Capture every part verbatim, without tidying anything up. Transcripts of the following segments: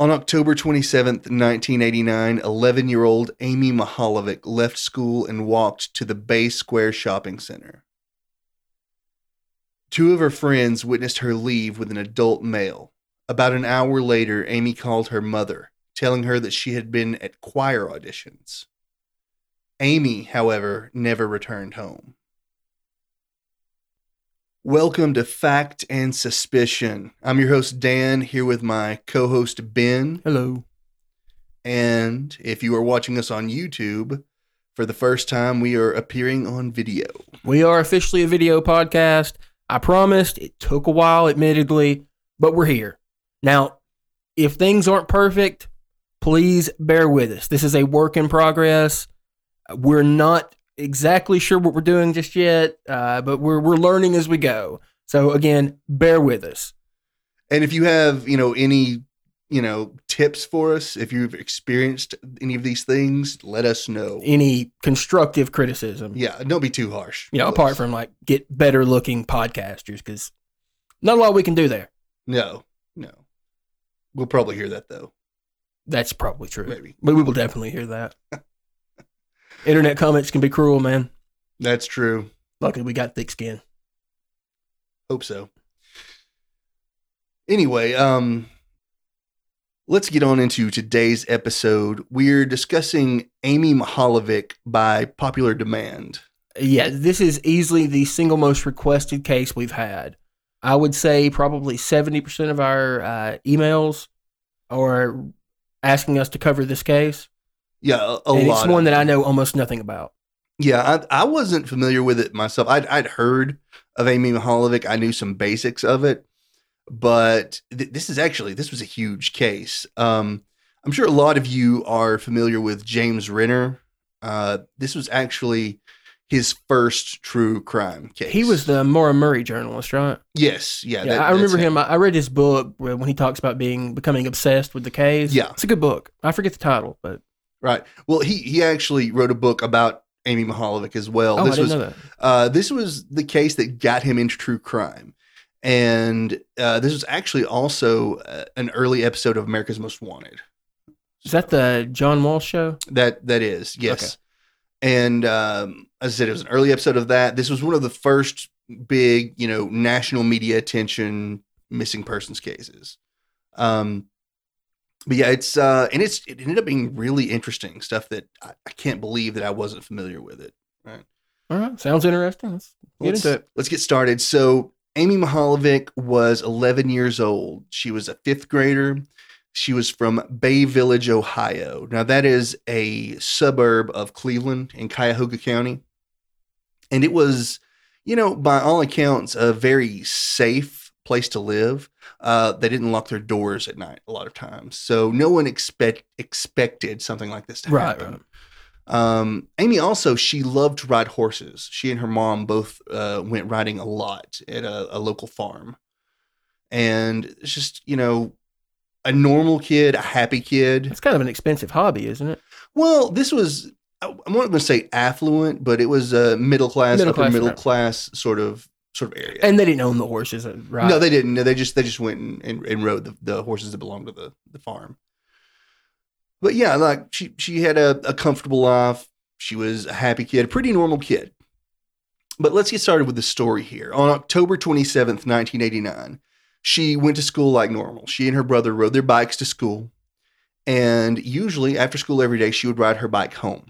On October twenty-seventh, nineteen eighty-nine, eleven-year-old Amy Mihaljevic left school and walked to the Bay Square Shopping Center. Two of her friends witnessed her leave with an adult male. About an hour later, Amy called her mother, telling her that she had been at choir auditions. Amy, however, never returned home. Welcome to Fact and Suspicion. I'm your host, Dan, here with my co-host, Ben. Hello. And if you are watching us on YouTube, for the first time, we are appearing on video. We are officially a video podcast. I promised. It took a while, admittedly, but we're here. Now, if things aren't perfect, please bear with us. This is a work in progress. We're not exactly sure what we're doing just yet, uh, but we're we're learning as we go. So again, bear with us. And if you have, you know, any, you know, tips for us, if you've experienced any of these things, let us know. Any constructive criticism. Yeah, don't be too harsh. Yeah, you know, apart from like get better looking podcasters, because not a lot we can do there. No, no. We'll probably hear that though. That's probably true. Maybe. But we will definitely hear that. Internet comments can be cruel, man. That's true. Luckily, we got thick skin. Hope so. Anyway, um, let's get on into today's episode. We're discussing Amy Mihaljevic by popular demand. Yeah, this is easily the single most requested case we've had. I would say probably seventy percent of our uh, emails are asking us to cover this case. Yeah, a, a lot. It's one that I know almost nothing about. Yeah, I, I wasn't familiar with it myself. I'd, I'd heard of Amy Mihaljevic. I knew some basics of it, but th- this is actually, this was a huge case. Um, I'm sure a lot of you are familiar with James Renner. Uh, this was actually his first true crime case. He was the Maura Murray journalist, right? Yes. Yeah. yeah that, I remember him. him. I read his book when he talks about being becoming obsessed with the case. Yeah. It's a good book. I forget the title, but... Right. Well, he, he actually wrote a book about Amy Mihaljevic as well. Oh, this I didn't was, know that. Uh, this was the case that got him into true crime. And uh, this was actually also uh, an early episode of America's Most Wanted. Is that the John Walsh show? That That is, yes. Okay. And um, as I said, it was an early episode of that. This was one of the first big, you know, national media attention missing persons cases. Um But yeah, it's, uh, and it's, it ended up being really interesting stuff that I, I can't believe that I wasn't familiar with it. All right. All right. Sounds interesting. Let's get let's, into it. Let's get started. So Amy Mihaljevic was eleven years old. She was a fifth grader. She was from Bay Village, Ohio. Now that is a suburb of Cleveland in Cuyahoga County. And it was, you know, by all accounts, a very safe place to live. Uh, they didn't lock their doors at night a lot of times. So no one expect expected something like this to happen. Right, right. Um, Amy also, she loved to ride horses. She and her mom both uh, went riding a lot at a, a local farm. And it's just, you know, a normal kid, a happy kid. It's kind of an expensive hobby, isn't it? Well, this was, I'm not going to say affluent, but it was a middle class, middle upper class, middle class sort of sort of area. And they didn't own the horses, right? No, they didn't. No, they just they just went and, and, and rode the, the horses that belonged to the, the farm. But yeah, like she she had a, a comfortable life. She was a happy kid, a pretty normal kid. But let's get started with the story here. On October twenty-seventh, nineteen eighty-nine, she went to school like normal. She and her brother rode their bikes to school. And usually after school every day, she would ride her bike home.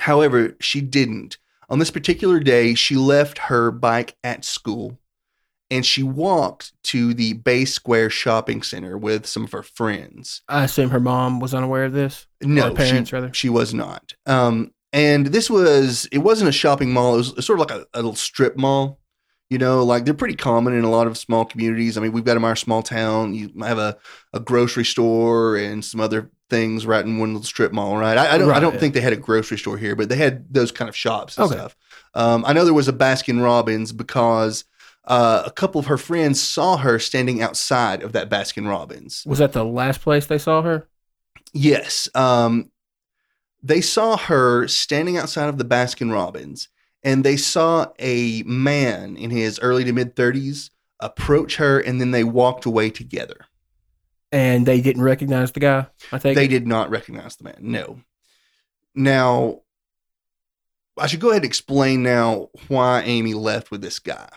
However, she didn't. On this particular day, she left her bike at school and she walked to the Bay Square Shopping Center with some of her friends. I assume her mom was unaware of this? No, or her parents, she, rather. She was not. Um, and this was, it wasn't a shopping mall. It was sort of like a, a little strip mall, you know, like they're pretty common in a lot of small communities. I mean, we've got them in our small town. You have a, a grocery store and some other things right in one little strip mall, right? I, I don't, right, I don't yeah. think they had a grocery store here, but they had those kind of shops and okay. stuff. Um, I know there was a Baskin-Robbins because uh, a couple of her friends saw her standing outside of that Baskin-Robbins. Was that the last place they saw her? Yes. Um, they saw her standing outside of the Baskin-Robbins, and they saw a man in his early to mid thirties approach her, and then they walked away together. And they didn't recognize the guy, I think? They did not recognize the man, no. Now, I should go ahead and explain now why Amy left with this guy.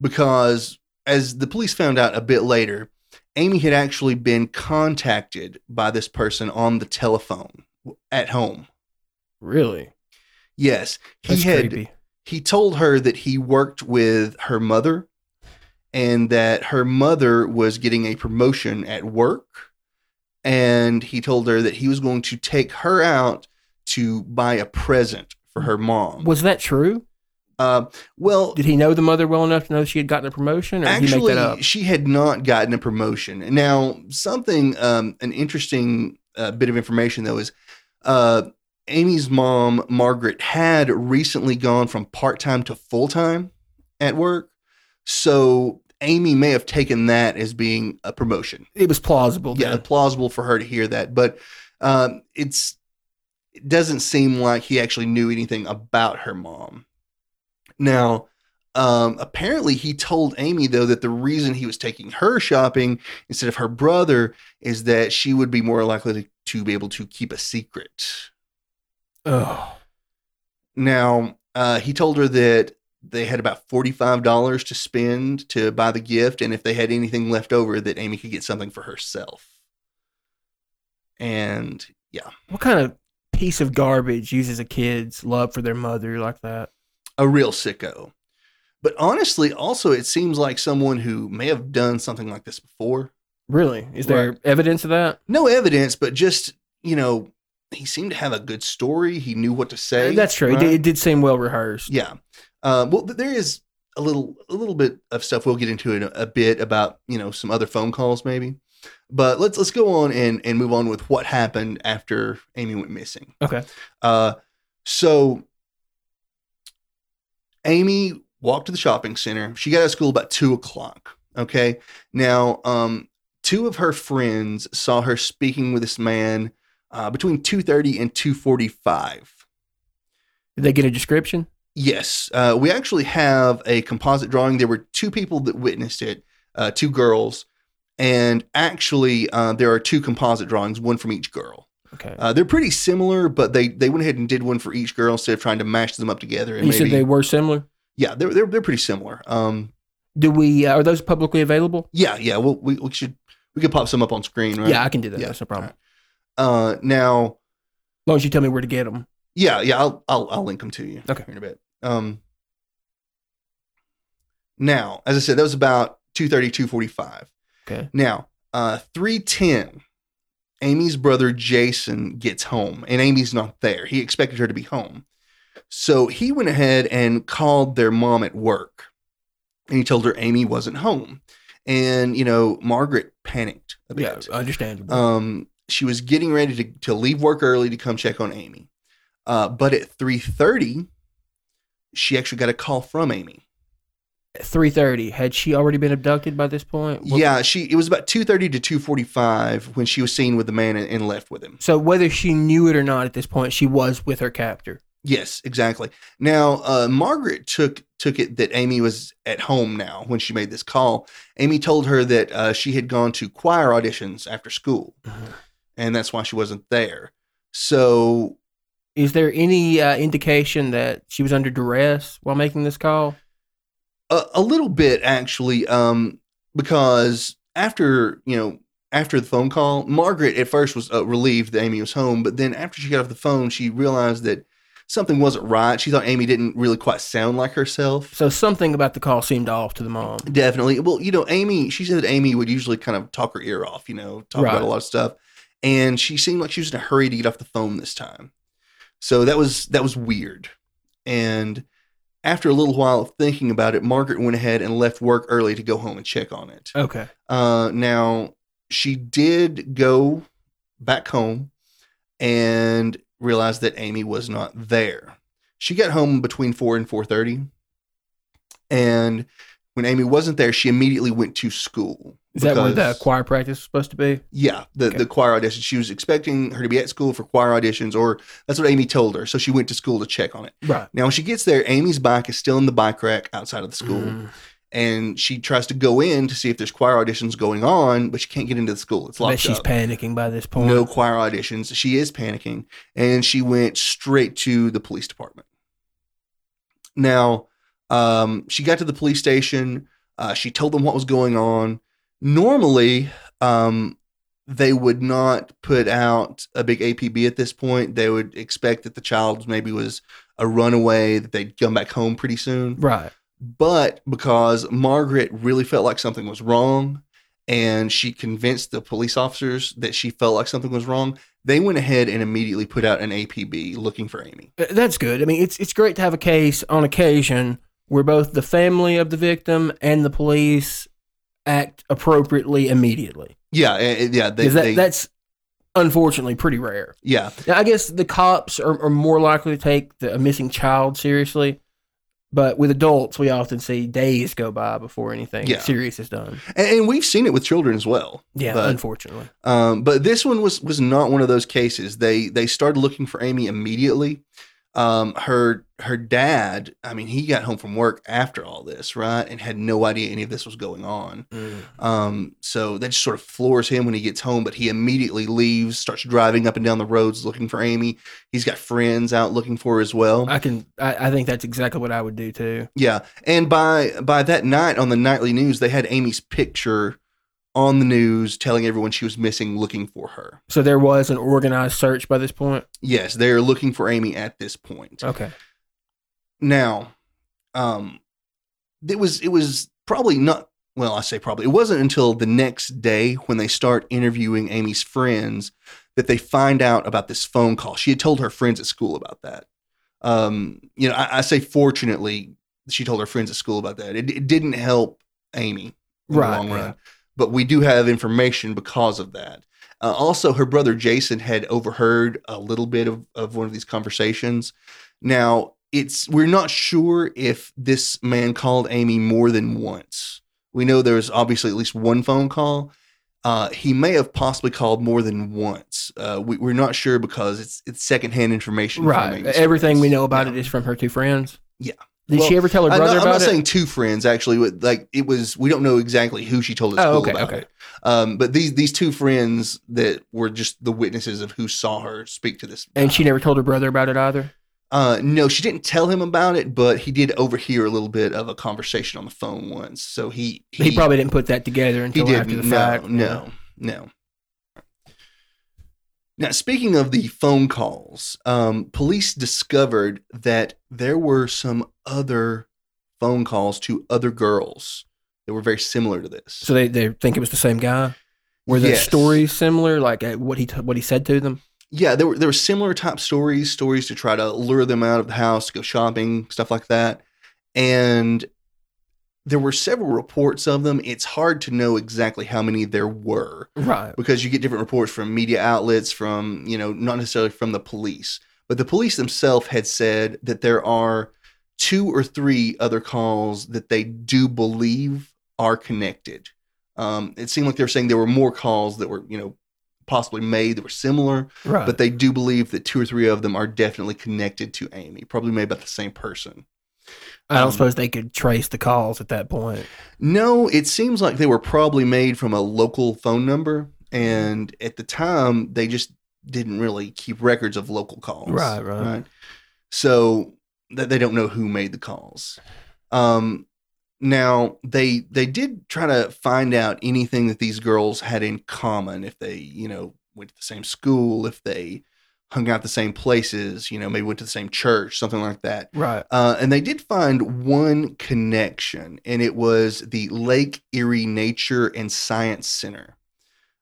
Because as the police found out a bit later, Amy had actually been contacted by this person on the telephone at home. Really? Yes. He That's had creepy. He told her that he worked with her mother and that her mother was getting a promotion at work. And he told her that he was going to take her out to buy a present for her mom. Was that true? Uh, well, did he know the mother well enough to know she had gotten a promotion? Or actually, did he make that up? She had not gotten a promotion. Now, something, um, an interesting uh, bit of information though is, uh, Amy's mom, Margaret, had recently gone from part-time to full-time at work. So Amy may have taken that as being a promotion. It was plausible. Yeah, then. Plausible for her to hear that. But um, it's it doesn't seem like he actually knew anything about her mom. Now, um, apparently he told Amy, though, that the reason he was taking her shopping instead of her brother is that she would be more likely to, to be able to keep a secret. Oh. Now, uh, he told her that they had about forty-five dollars to spend to buy the gift, and if they had anything left over, that Amy could get something for herself. And, yeah. What kind of piece of garbage uses a kid's love for their mother like that? A real sicko. But honestly, also, it seems like someone who may have done something like this before. Really? Is there right. evidence of that? No evidence, but just, you know, he seemed to have a good story. He knew what to say. That's true. Right? It, did, it did seem well rehearsed. Yeah. Uh, well, there is a little a little bit of stuff we'll get into in a, a bit about, you know, some other phone calls maybe. But let's let's go on and, and move on with what happened after Amy went missing. Okay. Uh, so... Amy walked to the shopping center. She got out of school about two o'clock. Okay. Now, um, two of her friends saw her speaking with this man uh, between two thirty and two forty-five. Did they get a description? Yes. Uh, we actually have a composite drawing. There were two people that witnessed it, uh, two girls. And actually, uh, there are two composite drawings, one from each girl. Okay. Uh, they're pretty similar, but they, they went ahead and did one for each girl instead of trying to mash them up together. And you maybe, said they were similar? Yeah, they're they're, they're pretty similar. Um, do we uh, are those publicly available? Yeah, yeah. Well, we we should we could pop some up on screen, right? Yeah, I can do that. Yeah. That's no problem. Right. Uh, now, as long as you tell me where to get them. Yeah, yeah. I'll I'll, I'll link them to you. Okay, in a bit. Um, now, as I said, that was about two thirty, two forty-five. Okay. Now, uh, three ten. Amy's brother, Jason, gets home, and Amy's not there. He expected her to be home. So he went ahead and called their mom at work, and he told her Amy wasn't home. And, you know, Margaret panicked a bit. Yeah, understandable. Um, she was getting ready to, to leave work early to come check on Amy. Uh, but at three thirty, she actually got a call from Amy. three thirty. Had she already been abducted by this point? What yeah, she. It was about two thirty to two forty-five when she was seen with the man and, and left with him. So whether she knew it or not at this point, she was with her captor. Yes, exactly. Now, uh, Margaret took took it that Amy was at home now when she made this call. Amy told her that uh, she had gone to choir auditions after school, mm-hmm. and that's why she wasn't there. So... Is there any uh, indication that she was under duress while making this call? A, a little bit, actually, um, because after, you know, after the phone call, Margaret at first was uh, relieved that Amy was home, but then after she got off the phone, she realized that something wasn't right. She thought Amy didn't really quite sound like herself. So something about the call seemed off to the mom. Definitely. Well, you know, Amy, she said that Amy would usually kind of talk her ear off, you know, talk right. about a lot of stuff. And she seemed like she was in a hurry to get off the phone this time. So that was, that was weird. And... After a little while of thinking about it, Margaret went ahead and left work early to go home and check on it. Okay. Uh, now, she did go back home and realized that Amy was not there. She got home between four and four thirty. And when Amy wasn't there, she immediately went to school. Is because, that where the choir practice was supposed to be? Yeah, the, okay. the choir audition. She was expecting her to be at school for choir auditions, or that's what Amy told her. So she went to school to check on it. Right. Now, when she gets there, Amy's bike is still in the bike rack outside of the school. Mm. and she tries to go in to see if there's choir auditions going on, but she can't get into the school. It's locked up. I bet she's panicking by this point. No choir auditions. She is panicking, and she went straight to the police department. Now, um, she got to the police station. Uh, she told them what was going on. Normally, um, they would not put out a big A P B at this point. They would expect that the child maybe was a runaway, that they'd come back home pretty soon. Right. But because Margaret really felt like something was wrong, and she convinced the police officers that she felt like something was wrong, they went ahead and immediately put out an A P B looking for Amy. That's good. I mean, it's it's great to have a case on occasion where both the family of the victim and the police act appropriately immediately. Yeah, yeah. They, that, they, that's unfortunately pretty rare. Yeah. Now, I guess the cops are, are more likely to take the, a missing child seriously. But with adults, we often see days go by before anything yeah. serious is done. And, and we've seen it with children as well. Yeah, but, unfortunately. Um, but this one was was not one of those cases. They they started looking for Amy immediately. Um, her her dad, I mean, he got home from work after all this, right? And had no idea any of this was going on. Mm. Um, so that just sort of floors him when he gets home, but he immediately leaves, starts driving up and down the roads looking for Amy. He's got friends out looking for her as well. I can, I, I think that's exactly what I would do too. Yeah. And by, by that night on the nightly news, they had Amy's picture on the news telling everyone she was missing, looking for her. So there was an organized search by this point? Yes, they're looking for Amy at this point. Okay. Now, um, it was, it was probably not, well, I say probably, it wasn't until the next day when they start interviewing Amy's friends that they find out about this phone call. She had told her friends at school about that. Um, you know, I, I say fortunately she told her friends at school about that. It, it didn't help Amy in right, the long run. Yeah. But we do have information because of that. Uh, also, her brother Jason had overheard a little bit of, of one of these conversations. Now, it's we're not sure if this man called Amy more than once. We know there was obviously at least one phone call. Uh, he may have possibly called more than once. Uh, we, we're not sure because it's it's secondhand information. Right. Everything we know about yeah. it is from her two friends. Yeah. Did well, she ever tell her brother I'm not, about it? I'm not it? saying two friends, actually. Like, it was, we don't know exactly who she told at school oh, okay, about okay. it. Um, but these these two friends that were just the witnesses of who saw her speak to this. And she never told her brother about it either? Uh, no, she didn't tell him about it, but he did overhear a little bit of a conversation on the phone once. So he... He, he probably didn't put that together until after the no, fact. No, no, no. Now, speaking of the phone calls, um, police discovered that there were some other phone calls to other girls that were very similar to this. So they, they think it was the same guy? Were their yes. stories similar, like what he t- what he said to them? Yeah, there were, there were similar type stories, stories to try to lure them out of the house, to go shopping, stuff like that. And there were several reports of them. It's hard to know exactly how many there were. Right. Because you get different reports from media outlets, from, you know, not necessarily from the police. But the police themselves had said that there are two or three other calls that they do believe are connected. Um, it seemed like they were saying there were more calls that were, you know, possibly made that were similar. Right. But they do believe that two or three of them are definitely connected to Amy, probably made by the same person. I don't um, suppose they could trace the calls at that point. No, it seems like they were probably made from a local phone number. And at the time, they just didn't really keep records of local calls. Right, right. right? So that they don't know who made the calls. Um, now, they they did try to find out anything that these girls had in common. If they, you know, went to the same school, if they... hung out the same places, you know, maybe went to the same church, something like that. Right. Uh, and they did find one connection, and it was the Lake Erie Nature and Science Center.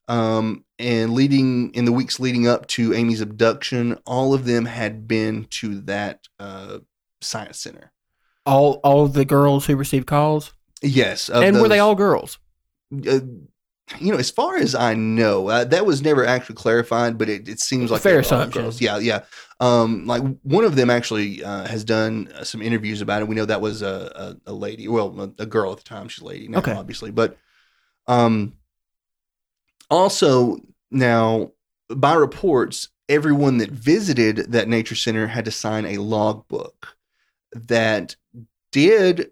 Um, and leading in the weeks leading up to Amy's abduction, all of them had been to that uh, science center. All all of the girls who received calls? Yes. And those, were they all girls? Uh, You know, as far as I know, uh, that was never actually clarified, but it, it seems like fair assumption. Yeah, yeah. Um, like one of them actually uh, has done uh, some interviews about it. We know that was a a, a lady, well, a, a girl at the time. She's a lady now, okay. obviously. But um, also now, by reports, everyone that visited that nature center had to sign a logbook that did.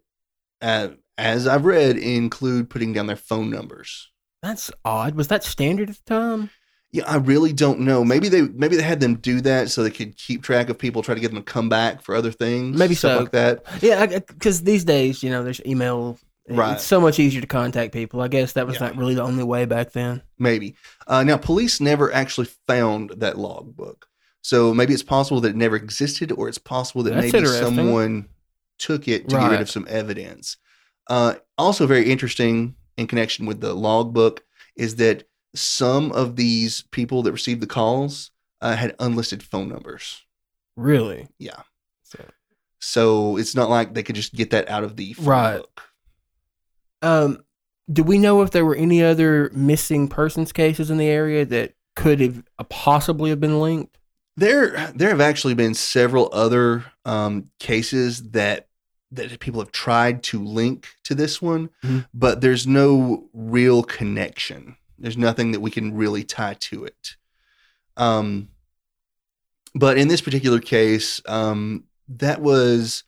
Uh, as I've read, include putting down their phone numbers. That's odd. Was that standard at the time? Yeah, I really don't know. Maybe they maybe they had them do that so they could keep track of people, try to get them to come back for other things. Maybe so. Like that. Yeah, because these days, you know, there's email. Right. It's so much easier to contact people. I guess that was yeah. not really the only way back then. Maybe. Uh, now, police never actually found that logbook. So maybe it's possible that it never existed, or it's possible that That's maybe someone took it to right. get rid of some evidence. Uh, also very interesting in connection with the logbook is that some of these people that received the calls uh, had unlisted phone numbers. Really? Yeah. So, so it's not like they could just get that out of the phone right. book. Um, do we know if there were any other missing persons cases in the area that could have possibly have been linked? There, there have actually been several other um, cases that that people have tried to link to this one, mm-hmm. but there's no real connection. There's nothing that we can really tie to it. Um, but in this particular case, um, that was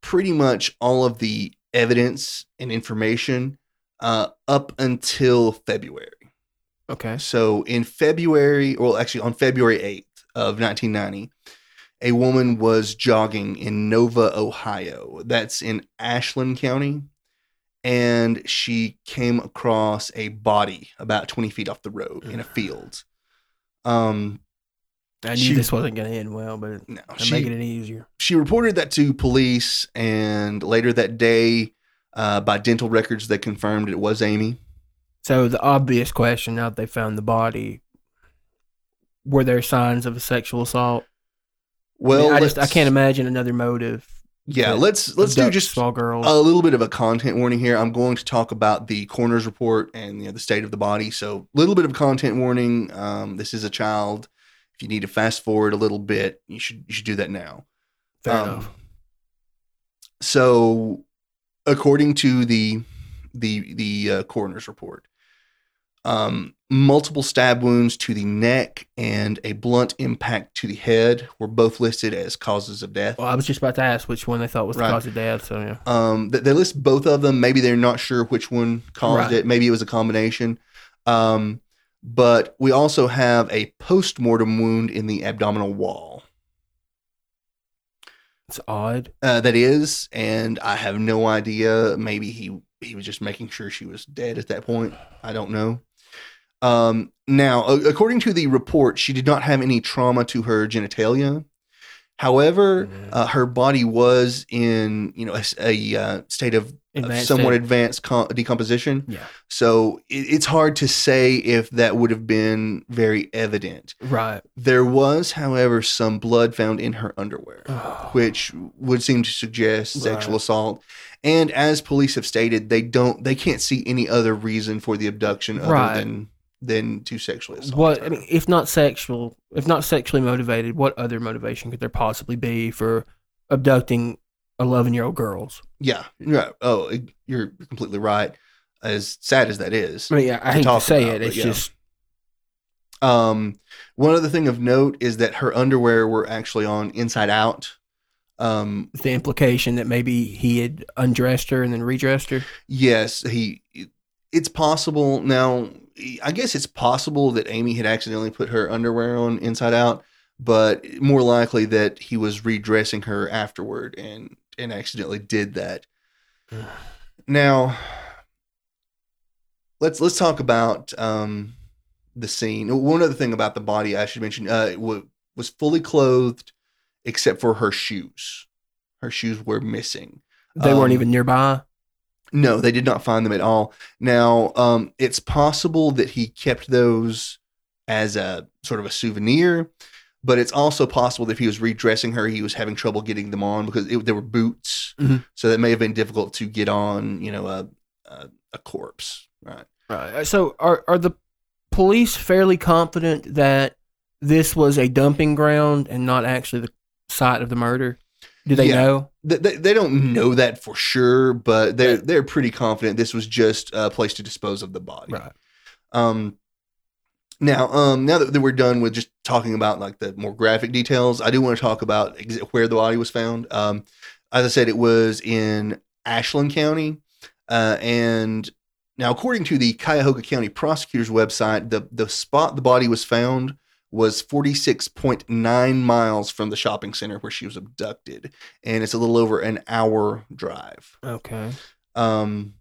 pretty much all of the evidence and information uh, up until February. Okay. So in February, well, actually on February eighth of nineteen ninety, a woman was jogging in Nova, Ohio. That's in Ashland County. And she came across a body about twenty feet off the road in a field. Um, I knew she, this wasn't going to end well, but no, I'm she, making it easier. She reported that to police, and later that day, uh, by dental records, they confirmed it was Amy. So the obvious question, now that they found the body, were there signs of a sexual assault? Well, I mean, I just I can't imagine another motive. Yeah, let's let's do just a little bit of a content warning here. I'm going to talk about the coroner's report and, you know, the state of the body. So a little bit of content warning. Um, this is a child. If you need to fast forward a little bit, you should you should do that now. Fair um, enough. So, according to the the the uh, coroner's report, um, multiple stab wounds to the neck and a blunt impact to the head were both listed as causes of death. Well, I was just about to ask which one they thought was right. the cause of death. So yeah, um, they, they list both of them. Maybe they're not sure which one caused right. it. Maybe it was a combination. Um, But we also have a post-mortem wound in the abdominal wall. It's odd. Uh, that is, and I have no idea. Maybe he, he was just making sure she was dead at that point. I don't know. Um, now, a- according to the report, she did not have any trauma to her genitalia. However, mm-hmm. uh, her body was in, you know, a, a uh, state of Advanced somewhat state. advanced com- decomposition. Yeah. So it, it's hard to say if that would have been very evident. Right. There was, however, some blood found in her underwear, oh. which would seem to suggest right. sexual assault. And as police have stated, they don't, they can't see any other reason for the abduction other right. than than to sexually assault. What her. I mean, if not sexual, if not sexually motivated, what other motivation could there possibly be for abducting eleven-year-old girls? Yeah. yeah. Oh, you're completely right. As sad as that is. I mean, yeah, I hate to say it. It's just... Um, one other thing of note is that her underwear were actually on inside out. Um, the implication that maybe he had undressed her and then redressed her? Yes. he. It's possible. Now, I guess it's possible that Amy had accidentally put her underwear on inside out, but more likely that he was redressing her afterward and and accidentally did that. Now, let's let's talk about um, the scene. One other thing about the body I should mention, uh, it w- was fully clothed except for her shoes. Her shoes were missing. They um, weren't even nearby? No, they did not find them at all. Now, um, it's possible that he kept those as a sort of a souvenir, but it's also possible that if he was redressing her, he was having trouble getting them on because it, they were boots. Mm-hmm. So that may have been difficult to get on, you know, a, a, a corpse. Right. Right. So are, are the police fairly confident that this was a dumping ground and not actually the site of the murder? Do they yeah. know? They, they, they don't know that for sure, but they're, yeah. they're pretty confident this was just a place to dispose of the body. Right. Um, Now, um, now that we're done with just talking about like the more graphic details, I do want to talk about ex- where the body was found. Um, as I said, it was in Ashland County. Uh, and now, according to the Cuyahoga County prosecutor's website, the, the spot the body was found was forty-six point nine miles from the shopping center where she was abducted. And it's a little over an hour drive. Okay. Um,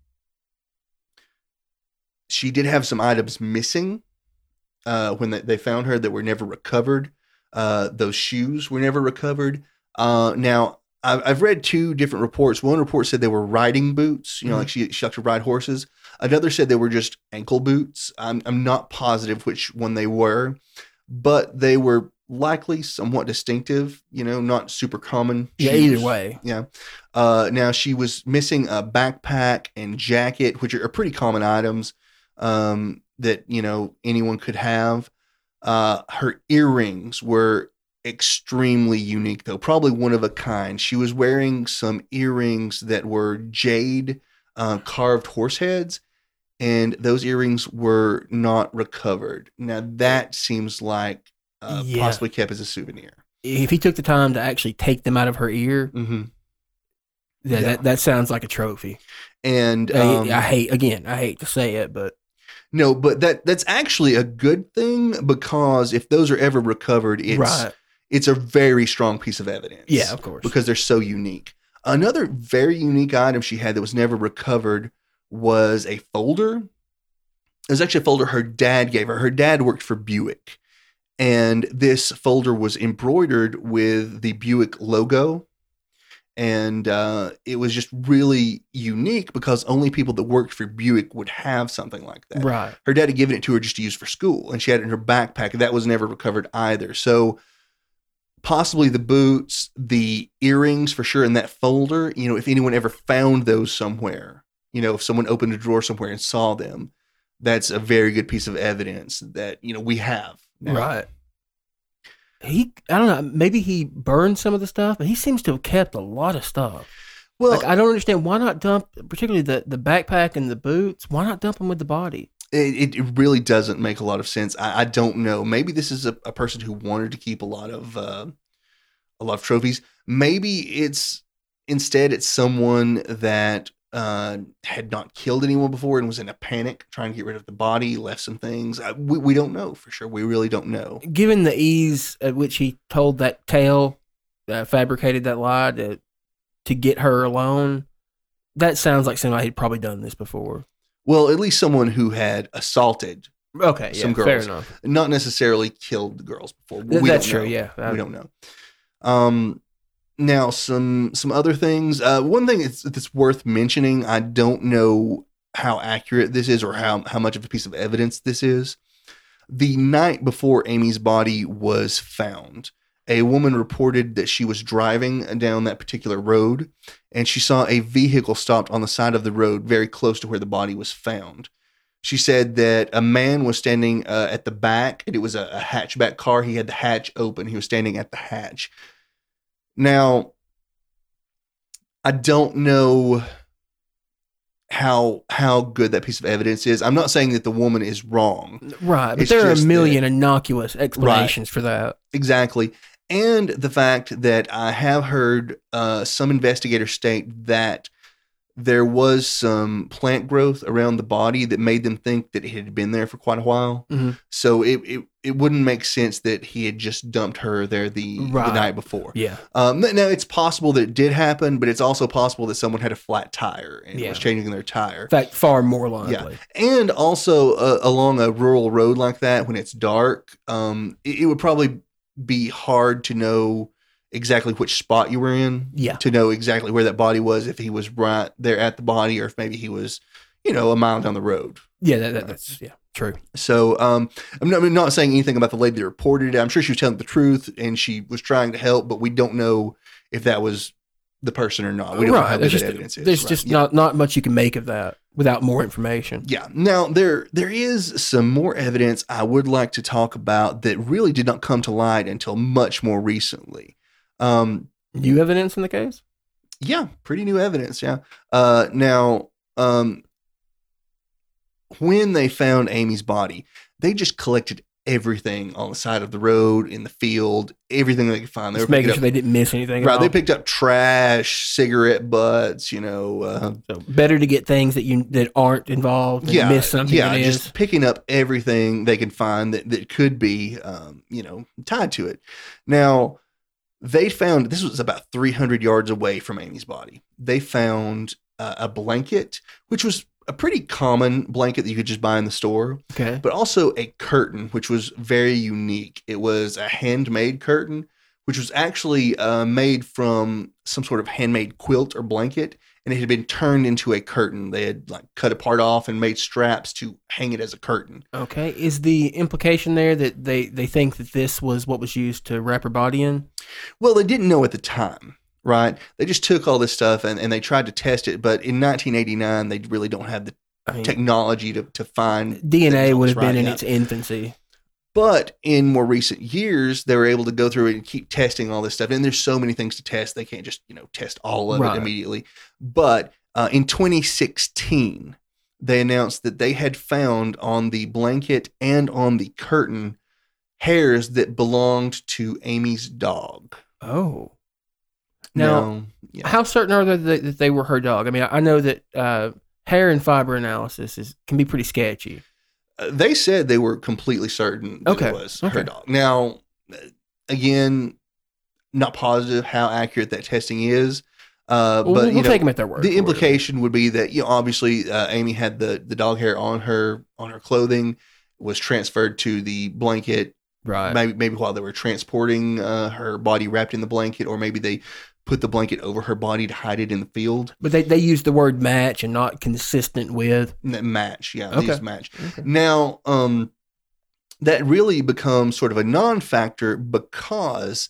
she did have some items missing uh, when they found her that were never recovered. Uh, those shoes were never recovered. Uh, now, I've read two different reports. One report said they were riding boots, you know, mm-hmm. like she, she liked to ride horses. Another said they were just ankle boots. I'm, I'm not positive which one they were, but they were likely somewhat distinctive, you know, not super common. Yeah, shoes. Either way. Yeah. Uh, now, she was missing a backpack and jacket, which are pretty common items um, that, you know, anyone could have. Uh, her earrings were extremely unique, though, probably one of a kind. She was wearing some earrings that were jade uh, carved horse heads, and those earrings were not recovered. Now that seems like uh, yeah. possibly kept as a souvenir. If he took the time to actually take them out of her ear, mm-hmm. yeah, yeah. That, that sounds like a trophy. And um, I, I hate again, I hate to say it, but no, but that that's actually a good thing, because if those are ever recovered, it's right. It's a very strong piece of evidence. Yeah, of course. Because they're so unique. Another very unique item she had that was never recovered was a folder. It was actually a folder her dad gave her. Her dad worked for Buick. And this folder was embroidered with the Buick logo. And uh, it was just really unique because only people that worked for Buick would have something like that. Right. Her dad had given it to her just to use for school. And she had it in her backpack. That was never recovered either. So possibly the boots, the earrings for sure, in that folder, you know, if anyone ever found those somewhere, you know, if someone opened a drawer somewhere and saw them, that's a very good piece of evidence that, you know, we have now. Right. He, I don't know, maybe he burned some of the stuff, but he seems to have kept a lot of stuff. Well, like, I don't understand, why not dump, particularly the, the backpack and the boots, why not dump them with the body? It, it really doesn't make a lot of sense. I, I don't know. Maybe this is a, a person who wanted to keep a lot of uh, a lot of trophies. Maybe it's instead it's someone that uh, had not killed anyone before and was in a panic trying to get rid of the body, left some things. I, we, we don't know for sure. We really don't know. Given the ease at which he told that tale, uh, fabricated that lie to, to get her alone, that sounds like somebody had probably done this before. Well, at least someone who had assaulted okay, some yeah, girls. Fair enough. Not necessarily killed girls before. We That's true, yeah. I we don't know. Um, now, some some other things. Uh, one thing that's, that's worth mentioning, I don't know how accurate this is or how, how much of a piece of evidence this is. The night before Amy's body was found, a woman reported that she was driving down that particular road, and she saw a vehicle stopped on the side of the road very close to where the body was found. She said that a man was standing uh, at the back, and it was a, a hatchback car. He had the hatch open. He was standing at the hatch. Now, I don't know how how good that piece of evidence is. I'm not saying that the woman is wrong. Right, but it's there are a million that, innocuous explanations right, for that. Exactly. And the fact that I have heard uh, some investigators state that there was some plant growth around the body that made them think that it had been there for quite a while. Mm-hmm. So it, it it wouldn't make sense that he had just dumped her there the, right. the night before. Yeah. Um, now, it's possible that it did happen, but it's also possible that someone had a flat tire and yeah. was changing their tire. In fact, far more likely. Yeah. And also uh, along a rural road like that, when it's dark, um, it, it would probably be hard to know exactly which spot you were in yeah. to know exactly where that body was, if he was right there at the body, or if maybe he was, you know, a mile down the road. Yeah, that, that, that's yeah true. So um, I'm, not, I'm not saying anything about the lady that reported it. I'm sure she was telling the truth and she was trying to help, but we don't know if that was the person or not. We don't right. know how good that evidence is. There's right. just yeah. not, not much you can make of that without more information. Yeah. Now, there there is some more evidence I would like to talk about that really did not come to light until much more recently. Um, new evidence in the case? Yeah, pretty new evidence, yeah. Uh, now, um, when they found Amy's body, they just collected everything on the side of the road, in the field, everything they could find. They Just making sure up, they didn't miss anything. Right. They picked up trash, cigarette butts, you know. Uh, so better to get things that you that aren't involved and yeah, miss something. Yeah, that just is. Picking up everything they can find that, that could be, um, you know, tied to it. Now, they found, this was about three hundred yards away from Amy's body. They found uh, a blanket, which was a pretty common blanket that you could just buy in the store, okay. But also a curtain, which was very unique. It was a handmade curtain, which was actually uh, made from some sort of handmade quilt or blanket, and it had been turned into a curtain. They had like cut a part off and made straps to hang it as a curtain. Okay. Is the implication there that they, they think that this was what was used to wrap her body in? Well, they didn't know at the time. Right. They just took all this stuff and, and they tried to test it. But in nineteen eighty-nine, they really don't have the I mean, technology to, to find. D N A would have right been in now. Its infancy. But in more recent years, they were able to go through it and keep testing all this stuff. And there's so many things to test. They can't just, you know, test all of right. it immediately. But uh, in twenty sixteen, they announced that they had found on the blanket and on the curtain hairs that belonged to Amy's dog. Oh. Now, no, yeah. How certain are they that, that they were her dog? I mean, I know that uh, hair and fiber analysis is can be pretty sketchy. Uh, they said they were completely certain that okay. it was okay. her dog. Now, again, not positive how accurate that testing is. Uh, well, but we'll you know, take them at their word. The implication it. would be that you know, obviously uh, Amy had the, the dog hair on her on her clothing, was transferred to the blanket, right? Maybe maybe while they were transporting uh, her body wrapped in the blanket, or maybe they put the blanket over her body to hide it in the field. But they, they use the word match and not consistent with. Match, yeah. Okay. These match. Okay. Now, um, that really becomes sort of a non-factor because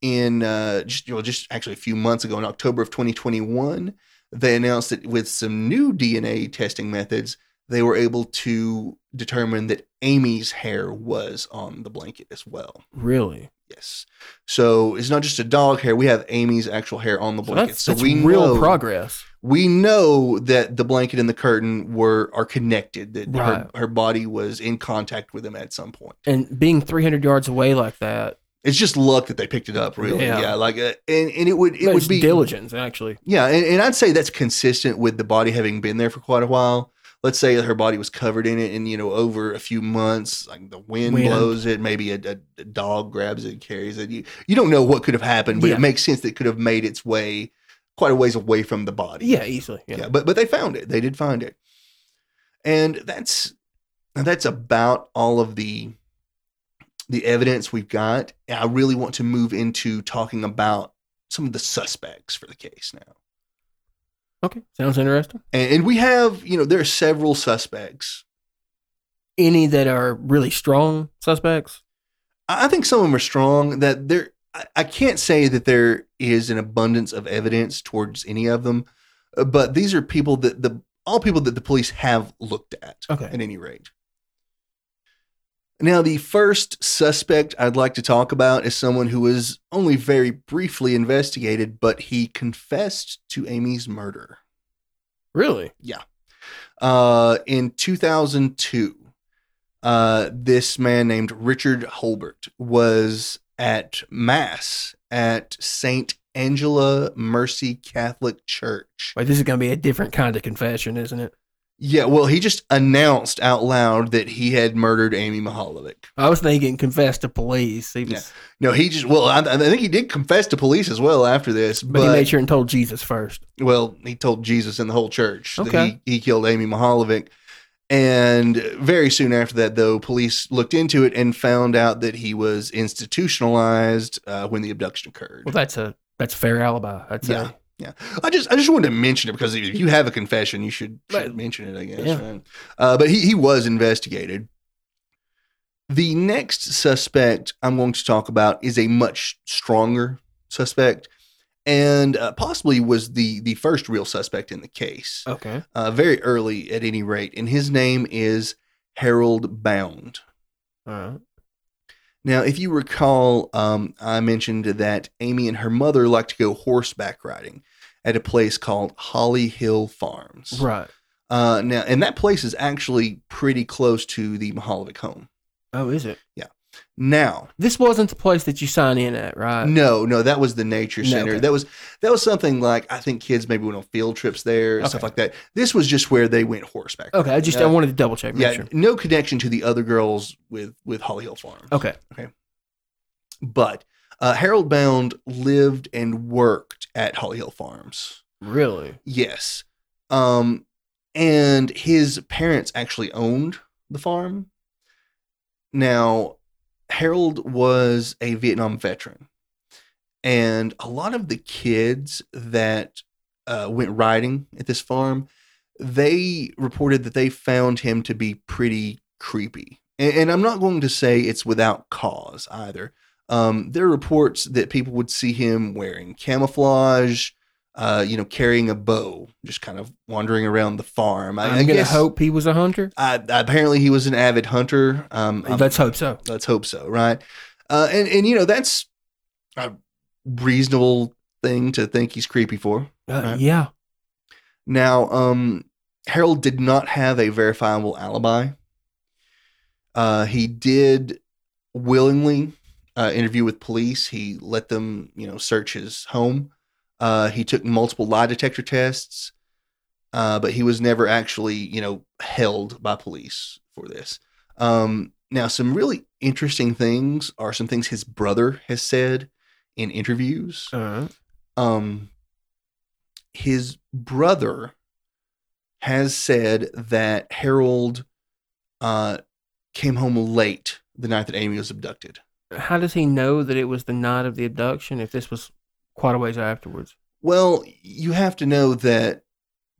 in uh, just, you know, just actually a few months ago, in October of twenty twenty-one, they announced that with some new D N A testing methods, they were able to determine that Amy's hair was on the blanket as well. Really? Yes. So it's not just a dog hair. We have Amy's actual hair on the blanket. So, that's, so we that's real know, progress. We know that the blanket and the curtain were are connected, that right. her, her body was in contact with them at some point. And being three hundred yards away like that. It's just luck that they picked it up, really. Yeah. yeah like, uh, and, and it would it would be diligence, actually. Yeah. And, and I'd say that's consistent with the body having been there for quite a while. Let's say her body was covered in it, and you know, over a few months, like the wind, wind. blows it. Maybe a, a, a dog grabs it and carries it. You you don't know what could have happened, but yeah. it makes sense that it could have made its way quite a ways away from the body. Yeah, easily. Yeah, yeah but but they found it. They did find it, and that's that's about all of the the evidence we've got. And I really want to move into talking about some of the suspects for the case now. Okay. Sounds interesting. And, and we have, you know, there are several suspects. Any that are really strong suspects? I think some of them are strong. That there, I, I can't say that there is an abundance of evidence towards any of them, but these are people that the, all people that the police have looked at, okay. at any rate. Now, the first suspect I'd like to talk about is someone who was only very briefly investigated, but he confessed to Amy's murder. Really? Yeah. Uh, in two thousand two, uh, this man named Richard Holbert was at Mass at Saint Angela Mercy Catholic Church. Wait, this is going to be a different kind of confession, isn't it? Yeah, well, he just announced out loud that he had murdered Amy Mihaljevic. I was thinking confess to police. He was, yeah. No, he just, well, I, I think he did confess to police as well after this. But, but he made sure and told Jesus first. Well, he told Jesus and the whole church okay. that he, he killed Amy Mihaljevic. And very soon after that, though, police looked into it and found out that he was institutionalized uh, when the abduction occurred. Well, that's a that's a fair alibi, I'd say. Yeah. Yeah, I just I just wanted to mention it because if you have a confession, you should, should mention it, I guess. Yeah. Right? Uh, but he, he was investigated. The next suspect I'm going to talk about is a much stronger suspect and uh, possibly was the, the first real suspect in the case. Okay. Uh, very early at any rate. And his name is Harold Bound. All right. Now, if you recall, um, I mentioned that Amy and her mother liked to go horseback riding at a place called Holly Hill Farms. Right. Uh, now, and that place is actually pretty close to the Mihaljevic home. Oh, is it? Yeah. Now, this wasn't the place that you sign in at, right? No, no, that was the nature center. No, okay. That was that was something like I think kids maybe went on field trips there, okay. stuff like that. This was just where they went horseback. Okay, right? I just uh, I wanted to double check. Yeah, sure. No connection to the other girls with with Holly Hill Farms. Okay, okay. But uh, Harold Bound lived and worked at Holly Hill Farms. Really? Yes. Um, and his parents actually owned the farm. Now, Harold was a Vietnam veteran, and a lot of the kids that uh, went riding at this farm, they reported that they found him to be pretty creepy. And, and I'm not going to say it's without cause either. Um, there are reports that people would see him wearing camouflage, uh, you know, carrying a bow, just kind of wandering around the farm. I, I'm I guess, gonna hope he was a hunter. I, apparently, he was an avid hunter. Um, let's I'm, hope so. Let's hope so, right? Uh, and and you know, that's a reasonable thing to think he's creepy for. Uh, right? Yeah. Now, um, Harold did not have a verifiable alibi. Uh, he did willingly. Uh, interview with police. He let them, you know, search his home. Uh, he took multiple lie detector tests, uh, but he was never actually, you know, held by police for this. Um, now, some really interesting things are some things his brother has said in interviews. Uh-huh. Um, his brother has said that Harold uh, came home late the night that Amy was abducted. How does he know that it was the night of the abduction if this was quite a ways afterwards? Well, you have to know that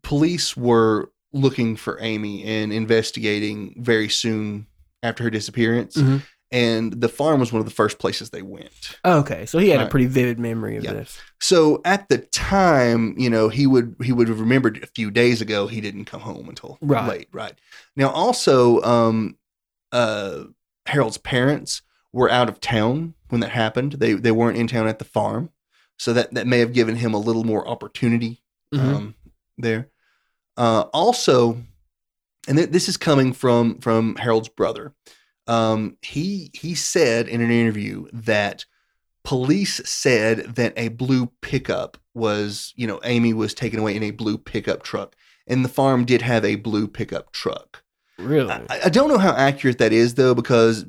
police were looking for Amy and investigating very soon after her disappearance, mm-hmm. and the farm was one of the first places they went. Okay, so he had right. a pretty vivid memory of yeah. this. So at the time, you know, he would he would have remembered a few days ago he didn't come home until right. late. Right. Now, also, um, uh, Harold's parents were out of town when that happened. They they weren't in town at the farm. So that, that may have given him a little more opportunity mm-hmm. um, there. Uh, also, and th- this is coming from, from Harold's brother. Um, he he said in an interview that police said that a blue pickup was, you know, Amy was taken away in a blue pickup truck. And the farm did have a blue pickup truck. Really? I, I don't know how accurate that is, though, because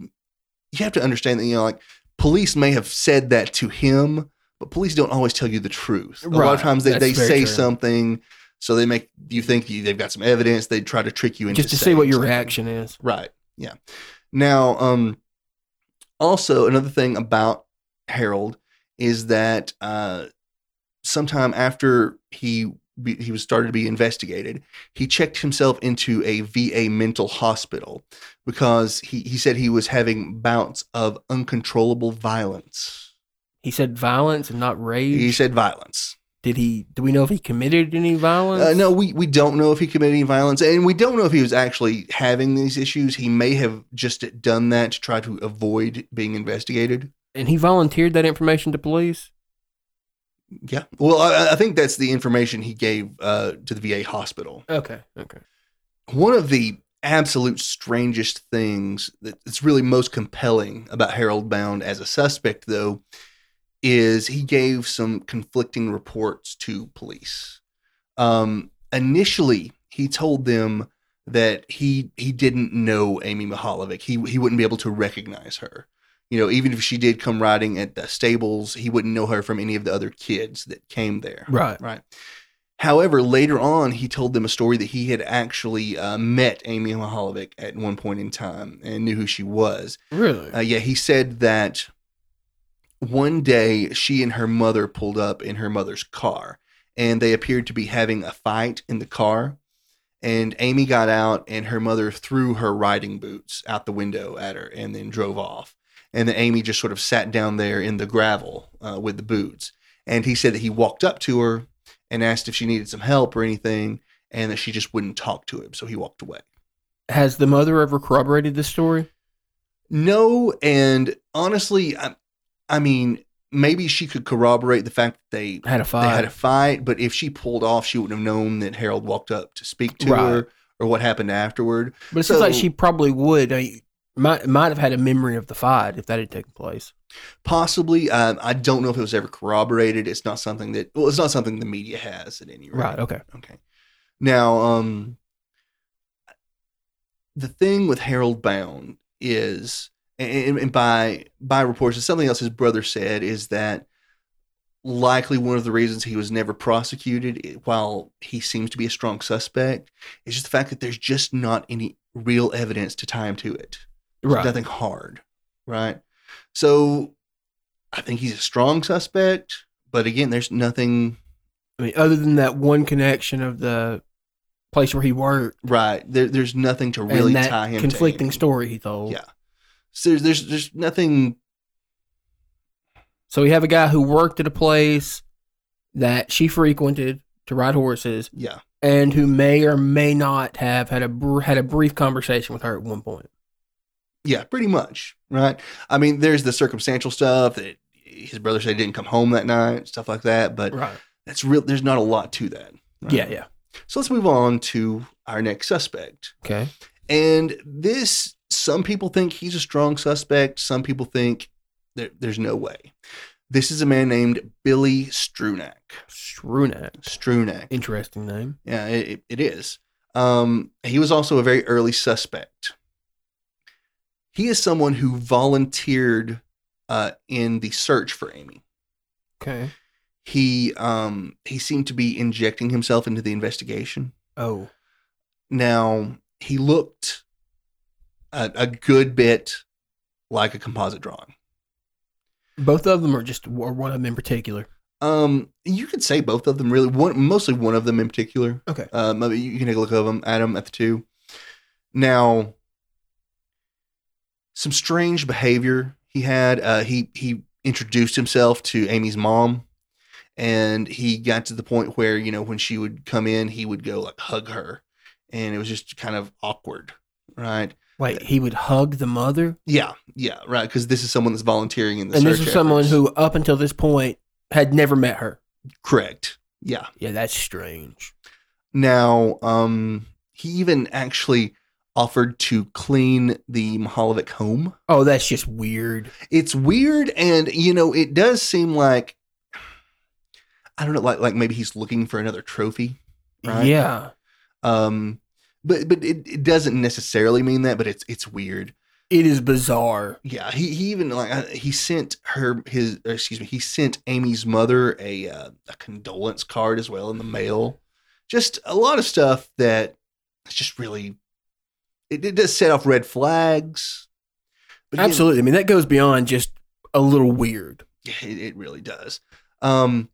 you have to understand that, you know, like police may have said that to him, but police don't always tell you the truth. A right. lot of times they, they say true. something, so they make you think you, they've got some evidence. They try to trick you into just to see what your something. reaction is. Right. Yeah. Now, um, also another thing about Harold is that uh, sometime after he be, he was started to be investigated, he checked himself into a V A mental hospital, because he, he said he was having bouts of uncontrollable violence. He said violence and not rage? He said violence. Did he? Do we know if he committed any violence? Uh, no, we, we don't know if he committed any violence, and we don't know if he was actually having these issues. He may have just done that to try to avoid being investigated. And he volunteered that information to police? Yeah. Well, I, I think that's the information he gave uh, to the V A hospital. Okay, okay. One of the absolute strangest things that's really most compelling about Harold Bound as a suspect, though, is he gave some conflicting reports to police. Um, initially, he told them that he he didn't know Amy Mihaljevic. He he wouldn't be able to recognize her. You know, even if she did come riding at the stables, he wouldn't know her from any of the other kids that came there. Right, right. However, later on, he told them a story that he had actually uh, met Amy Mihaljevic at one point in time and knew who she was. Really? Uh, yeah, he said that one day she and her mother pulled up in her mother's car, and they appeared to be having a fight in the car. And Amy got out, and her mother threw her riding boots out the window at her and then drove off. And then Amy just sort of sat down there in the gravel uh, with the boots. And he said that he walked up to her and asked if she needed some help or anything, and that she just wouldn't talk to him, so he walked away. Has the mother ever corroborated this story? No, and honestly, I, I mean, maybe she could corroborate the fact that they had a fight. They had a fight, but if she pulled off, she wouldn't have known that Harold walked up to speak to right. her or what happened afterward. But it so, seems like she probably would. I mean, Might might have had a memory of the fight if that had taken place. Possibly. Um, I don't know if it was ever corroborated. It's not something that, well, it's not something the media has at any rate. Right, okay. Okay. Now, um, the thing with Harold Bound is, and, and by by reports, and something else his brother said, is that likely one of the reasons he was never prosecuted, while he seems to be a strong suspect, is just the fact that there's just not any real evidence to tie him to it. There's right. Nothing hard, right? So I think he's a strong suspect, but again, there's nothing. I mean, other than that one connection of the place where he worked. Right. There, there's nothing to really that tie him conflicting to. Conflicting story he told. Yeah. So there's, there's, there's nothing. So we have a guy who worked at a place that she frequented to ride horses. Yeah. And who may or may not have had a br- had a brief conversation with her at one point. Yeah, pretty much, right? I mean, there's the circumstantial stuff that his brother said he didn't come home that night, stuff like that, but right. that's real. There's not a lot to that. Right? Yeah, yeah. So let's move on to our next suspect. Okay. And this, some people think he's a strong suspect. Some people think there, there's no way. This is a man named Billy Strunak. Strunak. Strunak. Interesting name. Yeah, it, it is. Um, he was also a very early suspect. He is someone who volunteered uh, in the search for Amy. Okay. He um, he seemed to be injecting himself into the investigation. Oh. Now, he looked a, a good bit like a composite drawing. Both of them, or just or one of them in particular? Um, you could say both of them, really. One, mostly one of them in particular. Okay. Uh, maybe you can take a look at them, at them at the two. Now, some strange behavior he had. Uh, he he introduced himself to Amy's mom, and he got to the point where, you know, when she would come in, he would go like hug her, and it was just kind of awkward, right? Wait, he would hug the mother? Yeah, yeah, right, because this is someone that's volunteering in the and search And this is someone who, up until this point, had never met her. Correct, yeah. Yeah, that's strange. Now, um, he even actually offered to clean the Mihaljevic home. Oh, that's just weird. It's weird, and, you know, it does seem like, I don't know, like, like maybe he's looking for another trophy, right? Yeah. Um. But but it, it doesn't necessarily mean that, but it's it's weird. It is bizarre. Yeah, he, he even like he sent her his or excuse me, he sent Amy's mother a uh, a condolence card as well in the mail. Just a lot of stuff that it's just really it, it does set off red flags. But absolutely. Again, I mean, that goes beyond just a little weird. Yeah, it, it really does. Um,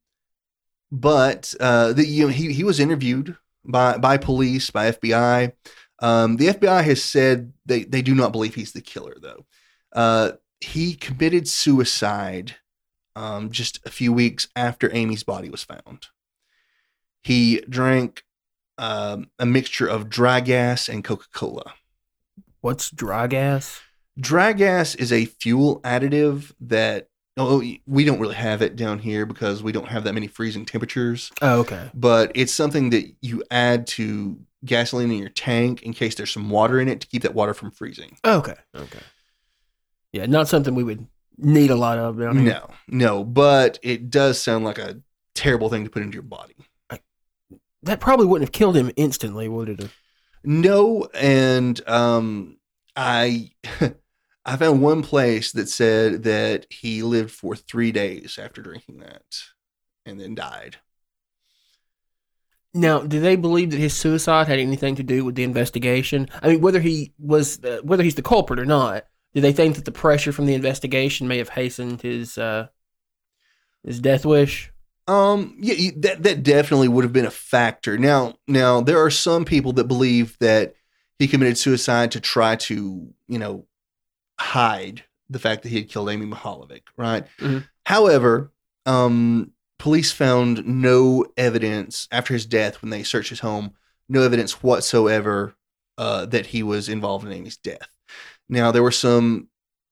but uh, the you know, he he was interviewed by by police, by F B I. Um, the F B I has said they, they do not believe he's the killer, though. Uh, he committed suicide um, just a few weeks after Amy's body was found. He drank um, a mixture of dry gas and Coca-Cola. What's dry gas? Dry gas is a fuel additive that Oh, we don't really have it down here because we don't have that many freezing temperatures. Oh, okay. But it's something that you add to gasoline in your tank in case there's some water in it to keep that water from freezing. Oh, okay. Okay. Yeah, not something we would need a lot of down here. No, no, but it does sound like a terrible thing to put into your body. I, that probably wouldn't have killed him instantly, would it? No, and um, I... I found one place that said that he lived for three days after drinking that and then died. Now, do they believe that his suicide had anything to do with the investigation? I mean, whether he was, uh, whether he's the culprit or not, do they think that the pressure from the investigation may have hastened his, uh, his death wish? Um, yeah, that, that definitely would have been a factor. Now, now there are some people that believe that he committed suicide to try to, you know, hide the fact that he had killed Amy Mihaljevic, right? Mm-hmm. However, um, police found no evidence after his death when they searched his home, no evidence whatsoever uh, that he was involved in Amy's death. Now, there were some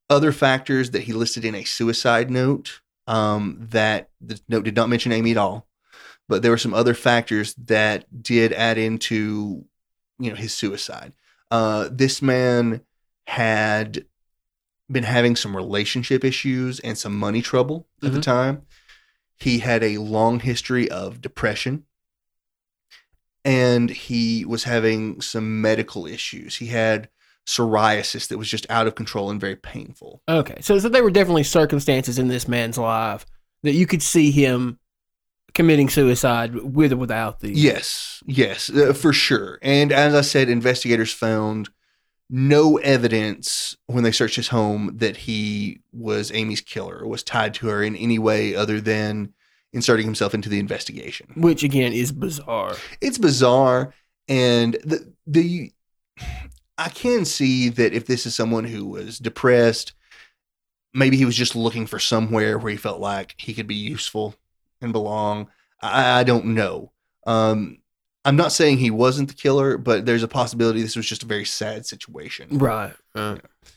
other factors that he listed in a suicide note um, that the note did not mention Amy at all, but there were some other factors that did add into, you know, his suicide. Uh, this man had been having some relationship issues and some money trouble at mm-hmm. the time. He had a long history of depression, and he was having some medical issues. He had psoriasis that was just out of control and very painful. Okay. So, so there were definitely circumstances in this man's life that you could see him committing suicide with or without these. Yes. Yes, uh, for sure. And as I said, investigators found no evidence when they searched his home that he was Amy's killer or was tied to her in any way other than inserting himself into the investigation. Which, again, is bizarre. It's bizarre. And the the I can see that if this is someone who was depressed, maybe he was just looking for somewhere where he felt like he could be useful and belong. I, I don't know. Um I'm not saying he wasn't the killer, but there's a possibility this was just a very sad situation. Right. Uh. Yeah.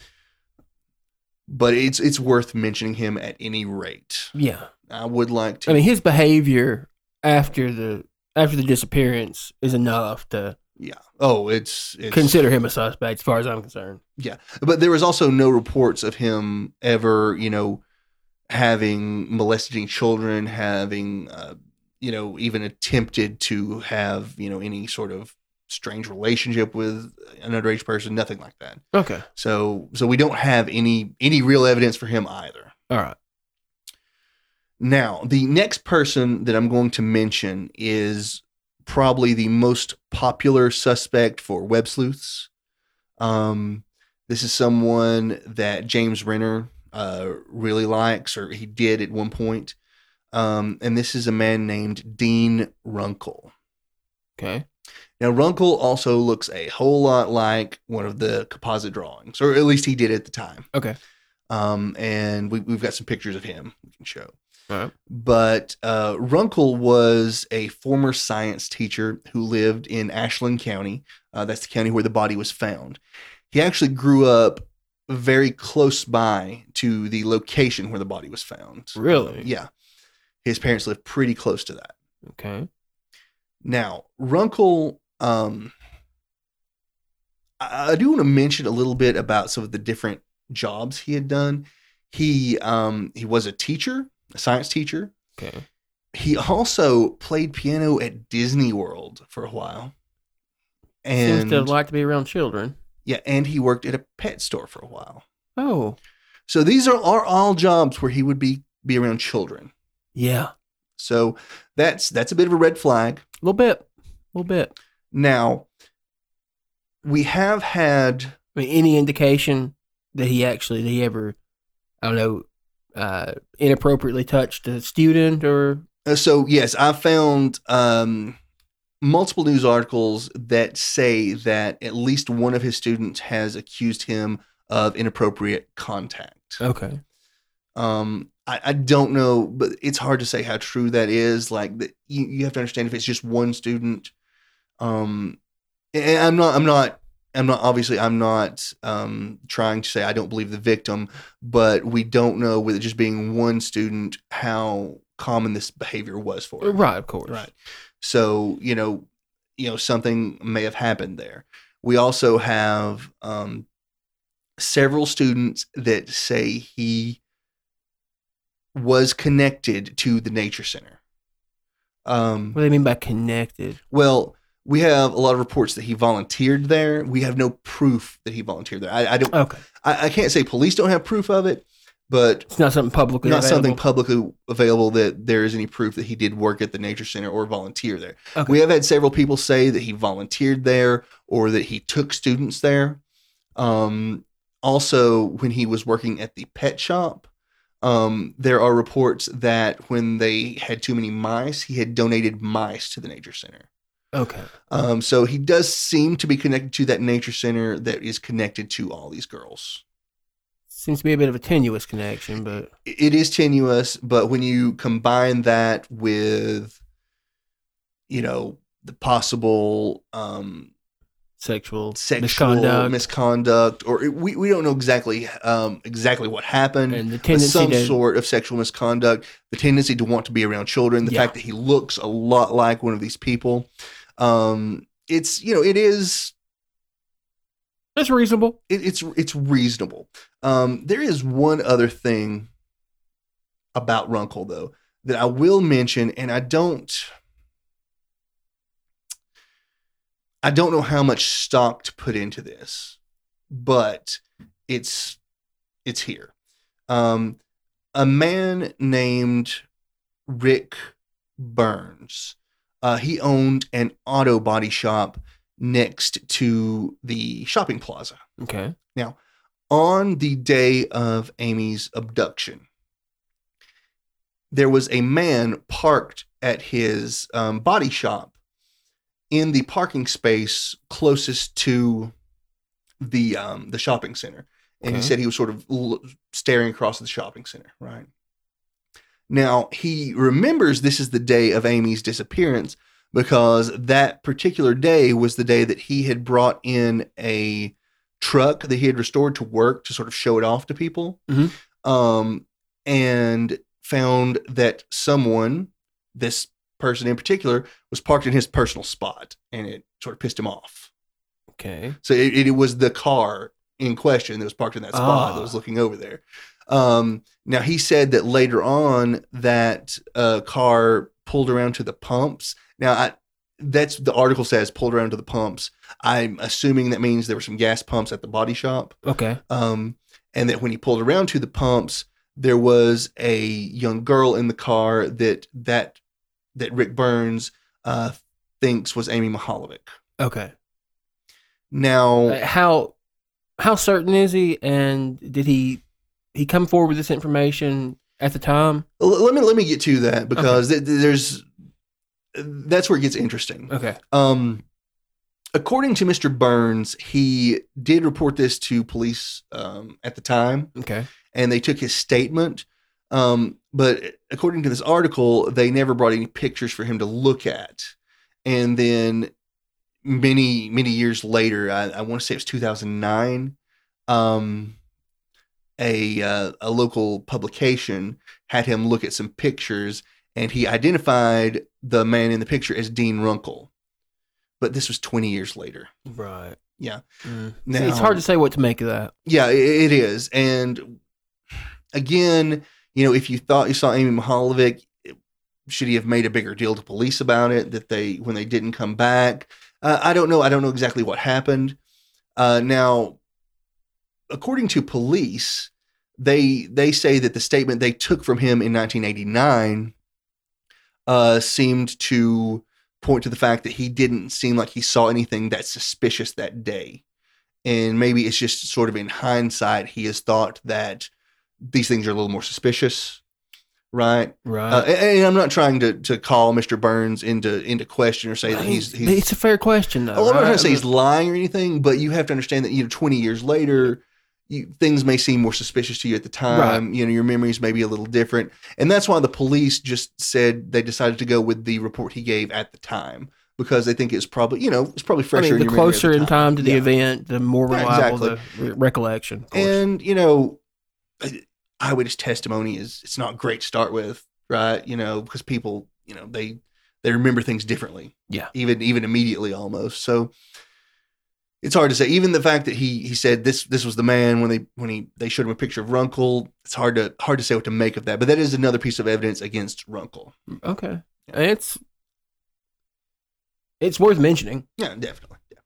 But it's it's worth mentioning him at any rate. Yeah. I would like to. I mean, his behavior after the after the disappearance is enough to yeah. Oh, it's, it's consider him a suspect as far as I'm concerned. Yeah. But there was also no reports of him ever, you know, having molesting children, having uh, you know, even attempted to have, you know, any sort of strange relationship with an underage person, nothing like that. Okay. So, so we don't have any, any real evidence for him either. All right. Now, the next person that I'm going to mention is probably the most popular suspect for web sleuths. Um, this is someone that James Renner uh, really likes, or he did at one point. Um, and this is a man named Dean Runkle. Okay. Now, Runkle also looks a whole lot like one of the composite drawings, or at least he did at the time. Okay. Um, and we, we've got some pictures of him we can show. All right. But uh, Runkle was a former science teacher who lived in Ashland County. Uh, that's the county where the body was found. He actually grew up very close by to the location where the body was found. Really? Yeah. His parents lived pretty close to that. Okay. Now, Runkle, um, I, I do want to mention a little bit about some of the different jobs he had done. He um, he was a teacher, a science teacher. Okay. He also played piano at Disney World for a while. And seems to like to be around children. Yeah, and he worked at a pet store for a while. Oh. So these are, are all jobs where he would be, be around children. Yeah. So that's that's a bit of a red flag. A little bit. A little bit. Now, we have had... I mean, any indication that he actually, that he ever, I don't know, uh, inappropriately touched a student or... So, yes, I found um, multiple news articles that say that at least one of his students has accused him of inappropriate contact. Okay. Um. I don't know, but it's hard to say how true that is. Like, the, you, you have to understand if it's just one student. Um, and I'm not, I'm not, I'm not, obviously I'm not um, trying to say I don't believe the victim, but we don't know with it just being one student how common this behavior was for him. Right, of course. Right. So, you know, you know, something may have happened there. We also have um, several students that say he was connected to the nature center. Um, what do they mean by connected? Well, we have a lot of reports that he volunteered there. We have no proof that he volunteered there. I, I don't. Okay. I, I can't say police don't have proof of it, but it's not something publicly. Not available. something publicly available that there is any proof that he did work at the nature center or volunteer there. Okay. We have had several people say that he volunteered there or that he took students there. Um, also, when he was working at the pet shop. Um, there are reports that when they had too many mice, he had donated mice to the nature center. Okay. Um, so he does seem to be connected to that nature center that is connected to all these girls. Seems to be a bit of a tenuous connection, but it is tenuous. But when you combine that with, you know, the possible, um, Sexual, sexual misconduct, misconduct or we, we don't know exactly um, exactly what happened. And the tendency some to, sort of sexual misconduct, the tendency to want to be around children, the yeah. fact that he looks a lot like one of these people. Um, it's, you know, it is That's reasonable. It, it's it's reasonable. Um, there is one other thing about Runkle, though, that I will mention, and I don't, I don't know how much stock to put into this, but it's it's here. Um, a man named Rick Burns. Uh, he owned an auto body shop next to the shopping plaza. Okay. Now, on the day of Amy's abduction, there was a man parked at his um, body shop in the parking space closest to the um, the shopping center. And okay. He said he was sort of l- staring across the shopping center, right? Now, he remembers this is the day of Amy's disappearance because that particular day was the day that he had brought in a truck that he had restored to work to sort of show it off to people. Mm-hmm. Um, and found that someone, this person in particular, was parked in his personal spot, and it sort of pissed him off. Okay. So it, it was the car in question that was parked in that spot ah. that was looking over there. Um, now he said that later on that, uh, car pulled around to the pumps. Now I, that's the article says pulled around to the pumps. I'm assuming that means there were some gas pumps at the body shop. Okay. Um, and that when he pulled around to the pumps, there was a young girl in the car that, that, that Rick Burns, uh, thinks was Amy Mihaljevic. Okay. Now, how, how certain is he? And did he, He come forward with this information at the time? Let me let me get to that because okay. th- there's that's where it gets interesting. Okay. Um, according to Mister Burns, he did report this to police um, at the time. Okay. And they took his statement. Um, but according to this article, they never brought any pictures for him to look at. And then many many years later, I, I want to say it was two thousand nine. Um. A uh, a local publication had him look at some pictures, and he identified the man in the picture as Dean Runkle. But this was twenty years later. Right. Yeah. Mm. Now, it's hard to say what to make of that. Yeah, it, it is. And again, you know, if you thought you saw Amy Mihaljevic, should he have made a bigger deal to police about it that they when they didn't come back? Uh, I don't know. I don't know exactly what happened. Uh, now, according to police, they they say that the statement they took from him in nineteen eighty-nine uh, seemed to point to the fact that he didn't seem like he saw anything that suspicious that day. And maybe it's just sort of in hindsight, he has thought that these things are a little more suspicious, right? Right. Uh, and, and I'm not trying to to call Mister Burns into into question or say that he's... he's it's a fair question, though. I'm right? not trying to say he's lying or anything, but you have to understand that, you know, twenty years later... You, things may seem more suspicious to you at the time. Right. You know, your memories may be a little different. And that's why the police just said they decided to go with the report he gave at the time because they think it's probably, you know, it's probably fresher. I mean, the in your closer memory at the time. in time to the yeah. event, the more reliable yeah, exactly. the re- recollection. And, you know, eyewitness testimony is, it's not great to start with, right? You know, because people, you know, they, they remember things differently. Yeah. Even, even immediately almost. So, it's hard to say. Even the fact that he he said this this was the man when they when he they showed him a picture of Runkle, it's hard to hard to say what to make of that. But that is another piece of evidence against Runkle. Okay, yeah. And it's it's worth mentioning. Yeah, definitely. Yeah.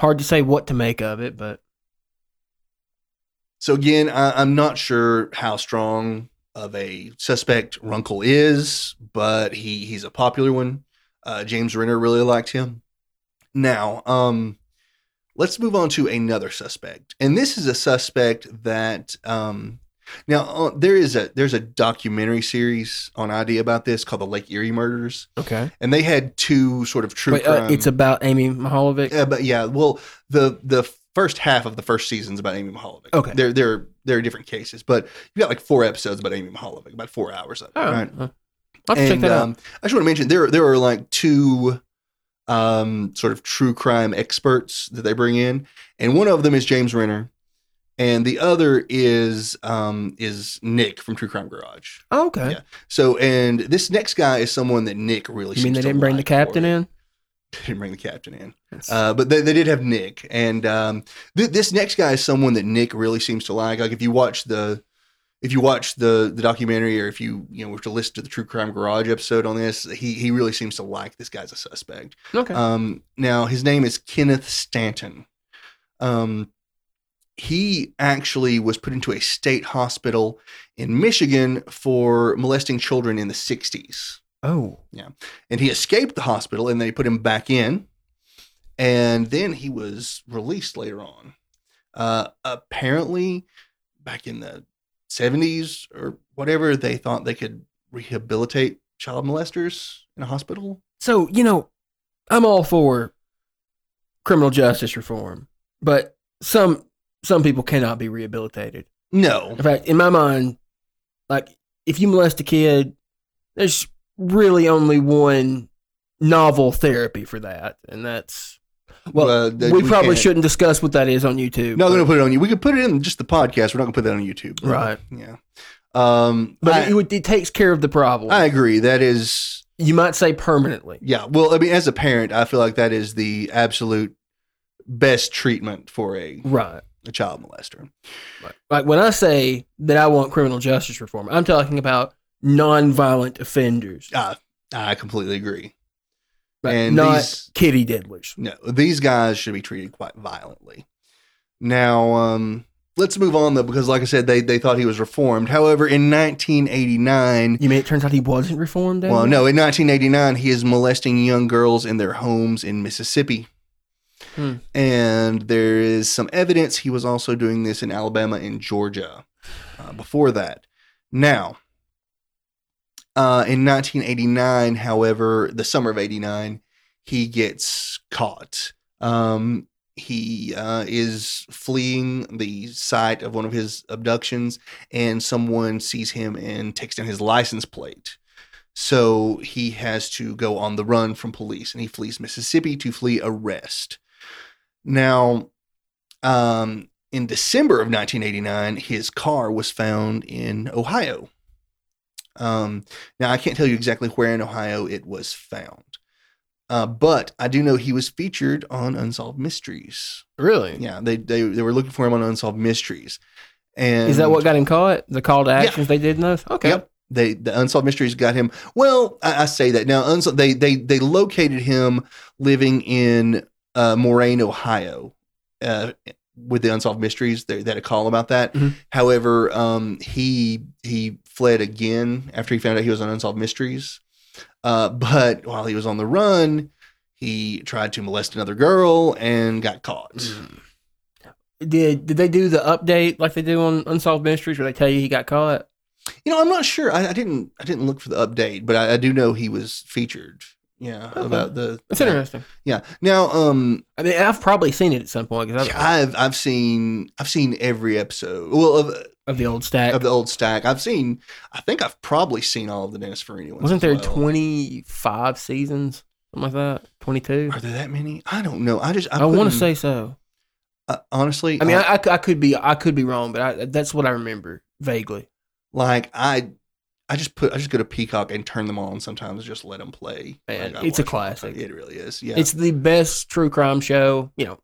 Hard to say what to make of it, but so again, I, I'm not sure how strong of a suspect Runkle is, but he he's a popular one. Uh, James Renner really liked him. Now, um, let's move on to another suspect. And this is a suspect that, um, now uh, there is a, there's a documentary series on I D about this called the Lake Erie Murders. Okay. And they had two sort of true Wait, crime. Uh, it's about Amy Mihaljevic. Uh, but yeah, well, the, the first half of the first season's about Amy Mihaljevic. Okay. There, there, there are different cases, but you got like four episodes about Amy Mihaljevic, about four hours of it. Oh, right. Uh, I'll have and, to check that um, out. I just want to mention there, there are like two, Um, sort of true crime experts that they bring in, and one of them is James Renner, and the other is um, is Nick from True Crime Garage. Oh, okay. Yeah. So, and this next guy is someone that Nick really. You mean they didn't bring the captain in? Didn't bring the captain in. Uh, but they, they did have Nick. And um, th- this next guy is someone that Nick really seems to like. Like if you watch the if you watch the the documentary, or if you you know were to listen to the True Crime Garage episode on this, he he really seems to like this guy's a suspect. Okay. Um, now his name is Kenneth Stanton. Um, he actually was put into a state hospital in Michigan for molesting children in the sixties. Oh. Yeah. And he escaped the hospital and they put him back in. And then he was released later on. Uh, apparently, back in the seventies or whatever, they thought they could rehabilitate child molesters in a hospital. So, you know, I'm all for criminal justice reform, but some some people cannot be rehabilitated. No. In fact, in my mind, like, if you molest a kid, there's really only one novel therapy for that, and that's well, uh, that we, we probably can't. Shouldn't discuss what that is on YouTube. No, they're gonna put it on you. We could put it in just the podcast. We're not gonna put that on YouTube, right? Yeah, um, but I, it, it takes care of the problem. I agree. That is, you might say permanently. Yeah. Well, I mean, as a parent, I feel like that is the absolute best treatment for a right a child molester. Right. Like when I say that I want criminal justice reform, I'm talking about non-violent offenders. Uh, I completely agree. Right. And not these, kitty diddlers. No, these guys should be treated quite violently. Now, um, let's move on, though, because like I said, they, they thought he was reformed. However, in nineteen eighty-nine... You mean it turns out he wasn't reformed? Well, no. In nineteen eighty-nine, he is molesting young girls in their homes in Mississippi. Hmm. And there is some evidence he was also doing this in Alabama and Georgia uh, before that. Now... Uh, in nineteen eighty-nine, however, the summer of eighty-nine, he gets caught. Um, he uh, is fleeing the site of one of his abductions, and someone sees him and takes down his license plate. So he has to go on the run from police, and he flees Mississippi to flee arrest. Now, um, in December of nineteen eighty-nine, his car was found in Ohio. Um, now, I can't tell you exactly where in Ohio it was found, uh, but I do know he was featured on Unsolved Mysteries. Really? Yeah, they they, they were looking for him on Unsolved Mysteries. And is that what got him caught? The call to actions yeah. they did in those? Okay. Yep. They, the Unsolved Mysteries got him. Well, I, I say that. Now, Unsolved, they, they, they located him living in uh, Moraine, Ohio, uh, with the Unsolved Mysteries. They, they had a call about that. Mm-hmm. However, um, he he... fled again after he found out he was on Unsolved Mysteries. Uh, but while he was on the run, he tried to molest another girl and got caught. Mm. Did did they do the update like they do on Unsolved Mysteries where they tell you he got caught? You know, I'm not sure. I, I didn't I didn't look for the update, but I, I do know he was featured. Yeah, okay. About the. That's about, interesting. Yeah. Now, um, I mean, I've probably seen it at some point. I've, I've I've seen I've seen every episode. Well, of of the old stack of the old stack. I've seen. I think I've probably seen all of the Dennis Farina ones. Wasn't there well. twenty-five seasons? Something like that. twenty-two. Are there that many? I don't know. I just I, I want to say so. Uh, honestly, I mean, I, I I could be I could be wrong, but I, that's what I remember vaguely. Like I. I just put I just go to Peacock and turn them on sometimes, just let them play. Man, like it's a classic. It really is. Yeah, it's the best true crime show, you know,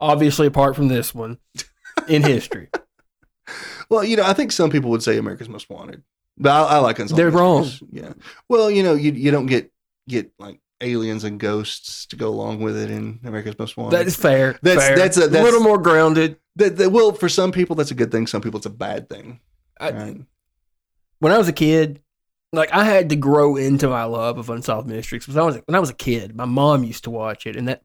obviously apart from this one, in history. Well, you know, I think some people would say America's Most Wanted, but I, I like Unsolved. They're Mysteries. Wrong. Yeah. Well, you know, you you don't get get like aliens and ghosts to go along with it in America's Most Wanted. That is fair. That's fair. That's, a, that's a little more grounded. That, that well, for some people that's a good thing. Some people it's a bad thing. I, right? When I was a kid, like I had to grow into my love of Unsolved Mysteries. Because I was when I was a kid, my mom used to watch it, and that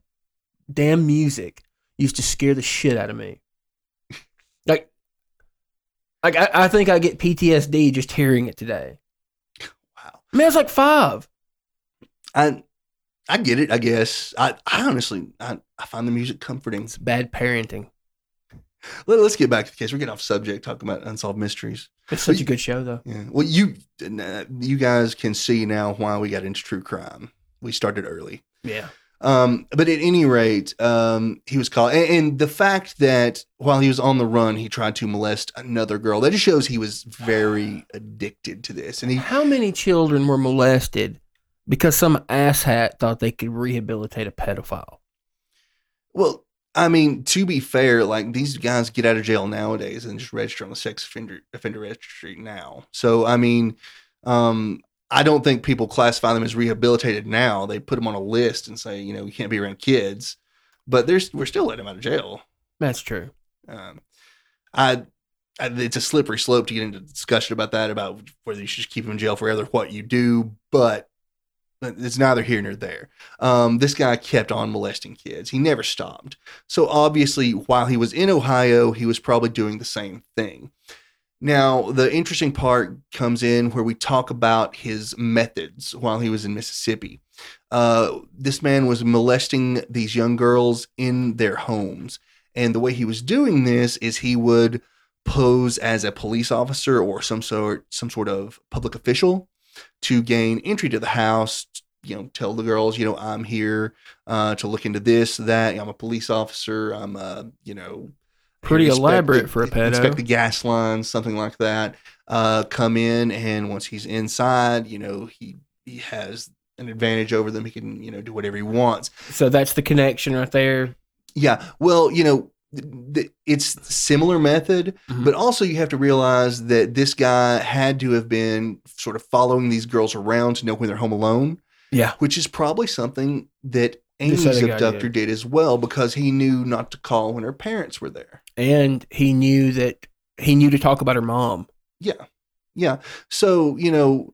damn music used to scare the shit out of me. Like, like I, I think I get P T S D just hearing it today. Wow, I mean, I was like five. I, I get it. I guess I, I honestly, I, I find the music comforting. It's bad parenting. Let, let's get back to the case. We're getting off subject talking about Unsolved Mysteries. It's such well, a good show, though. Yeah. Well, you you guys can see now why we got into true crime. We started early. Yeah. Um, but at any rate, um, he was caught. And, and the fact that while he was on the run, he tried to molest another girl, that just shows he was very addicted to this. And he, how many children were molested because some asshat thought they could rehabilitate a pedophile. Well, I mean, to be fair, like, these guys get out of jail nowadays and just register on the sex offender, offender registry now. So, I mean, um, I don't think people classify them as rehabilitated now. They put them on a list and say, you know, you can't be around kids. But there's, we're still letting them out of jail. That's true. Um, I, I, it's a slippery slope to get into discussion about that, about whether you should just keep them in jail for other what you do, but it's neither here nor there. Um, this guy kept on molesting kids. He never stopped. So obviously, while he was in Ohio, he was probably doing the same thing. Now, the interesting part comes in where we talk about his methods while he was in Mississippi. Uh, this man was molesting these young girls in their homes. And the way he was doing this is he would pose as a police officer or some sort, some sort of public official to gain entry to the house, you know, tell the girls, you know, I'm here uh, to look into this, that, I'm a police officer, I'm a, you know. Pretty elaborate the, for a pedo. Inspect the gas lines, something like that. Uh, come in, and once he's inside, you know, he, he has an advantage over them. He can, you know, do whatever he wants. So that's the connection right there. Yeah. Well, you know, it's similar method, mm-hmm. but also you have to realize that this guy had to have been sort of following these girls around to know when they're home alone. Yeah. Which is probably something that Amy's abductor did. did as well, because he knew not to call when her parents were there. And he knew that he knew to talk about her mom. Yeah. Yeah. So, you know,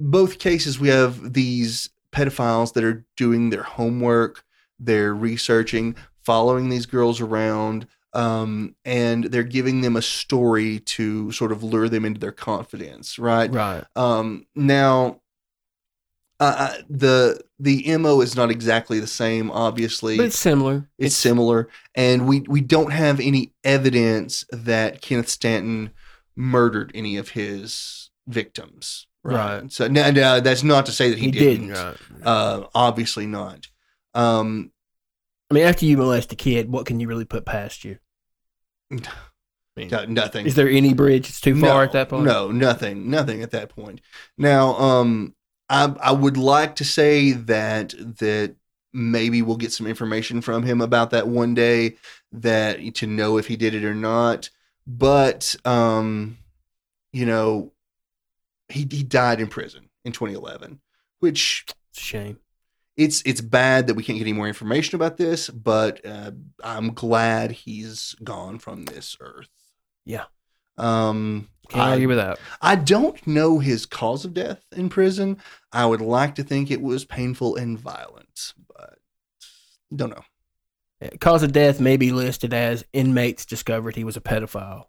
both cases we have these pedophiles that are doing their homework, they're researching, following these girls around, um, and they're giving them a story to sort of lure them into their confidence, right? Right. Um, now, uh, the the M O is not exactly the same, obviously. But it's similar. It's, it's similar. And we, we don't have any evidence that Kenneth Stanton murdered any of his victims. Right. right. So now, now, that's not to say that he, he didn't. didn't. Right. Uh, obviously not. Um I mean, after you molest a kid, what can you really put past you? I mean, no, nothing. Is there any bridge? It's too far no, at that point? No, nothing. Nothing at that point. Now, um, I, I would like to say that that maybe we'll get some information from him about that one day, that to know if he did it or not. But, um, you know, he, he died in prison in twenty eleven, which... It's a shame. It's it's bad that we can't get any more information about this, but uh, I'm glad he's gone from this earth. Yeah. Um, can't I, argue with that. I don't know his cause of death in prison. I would like to think it was painful and violent, but don't know. Yeah, cause of death may be listed as inmates discovered he was a pedophile.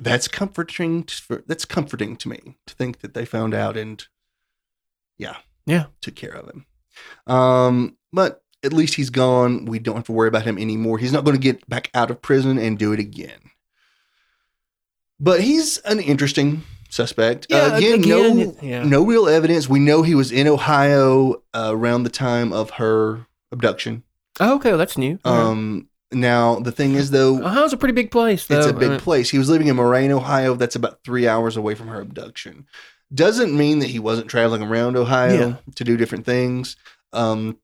That's comforting. To, that's comforting to me to think that they found out and, yeah. Yeah. Took care of him. Um, but at least he's gone. We don't have to worry about him anymore. He's not going to get back out of prison and do it again. But he's an interesting suspect. Yeah, uh, again, again, no yeah. no real evidence. We know he was in Ohio uh, around the time of her abduction. Oh, okay. Well, that's new. Um, right. Now, the thing is, though... Ohio's a pretty big place, though. It's a big right. place. He was living in Moraine, Ohio. That's about three hours away from her abduction. Doesn't mean that he wasn't traveling around Ohio yeah. to do different things. Um,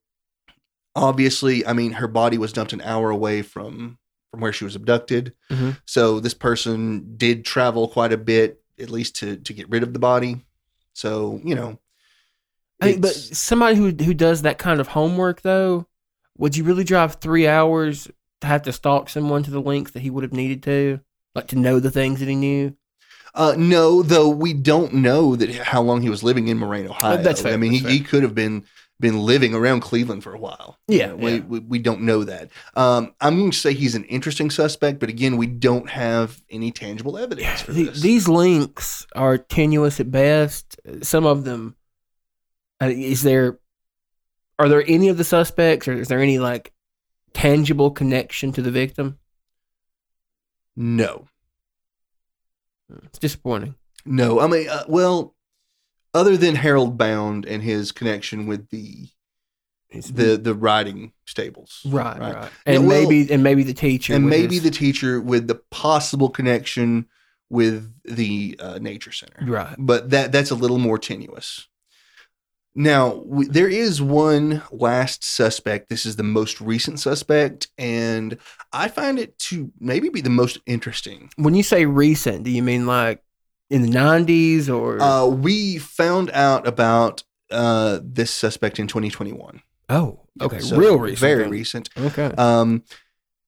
obviously, I mean, her body was dumped an hour away from, from where she was abducted. Mm-hmm. So this person did travel quite a bit, at least to, to get rid of the body. So, you know. I mean, but somebody who, who does that kind of homework, though, would you really drive three hours to have to stalk someone to the length that he would have needed to? Like, to know the things that he knew? Uh, no, though we don't know that how long he was living in Moraine, Ohio. That's fair, I mean, that's he, fair. he could have been been living around Cleveland for a while. Yeah, you know, we, yeah. we we don't know that. Um, I'm going to say he's an interesting suspect, but again, we don't have any tangible evidence yeah, for the, this. These links are tenuous at best. Some of them. Uh, is there? Are there any of the suspects, or is there any like tangible connection to the victim? No. It's disappointing. No, I mean, uh, well, other than Harold Bound and his connection with the the the riding stables, right, right, right. and now, well, maybe and maybe the teacher, and maybe his... the teacher with the possible connection with the uh, nature center. Right. But that that's a little more tenuous. Now, we, there is one last suspect. This is the most recent suspect, and I find it to maybe be the most interesting. When you say recent, do you mean like in the nineties or? Uh, we found out about uh, this suspect in twenty twenty-one. Oh, okay. So real recent. Very then. recent. Okay. Um,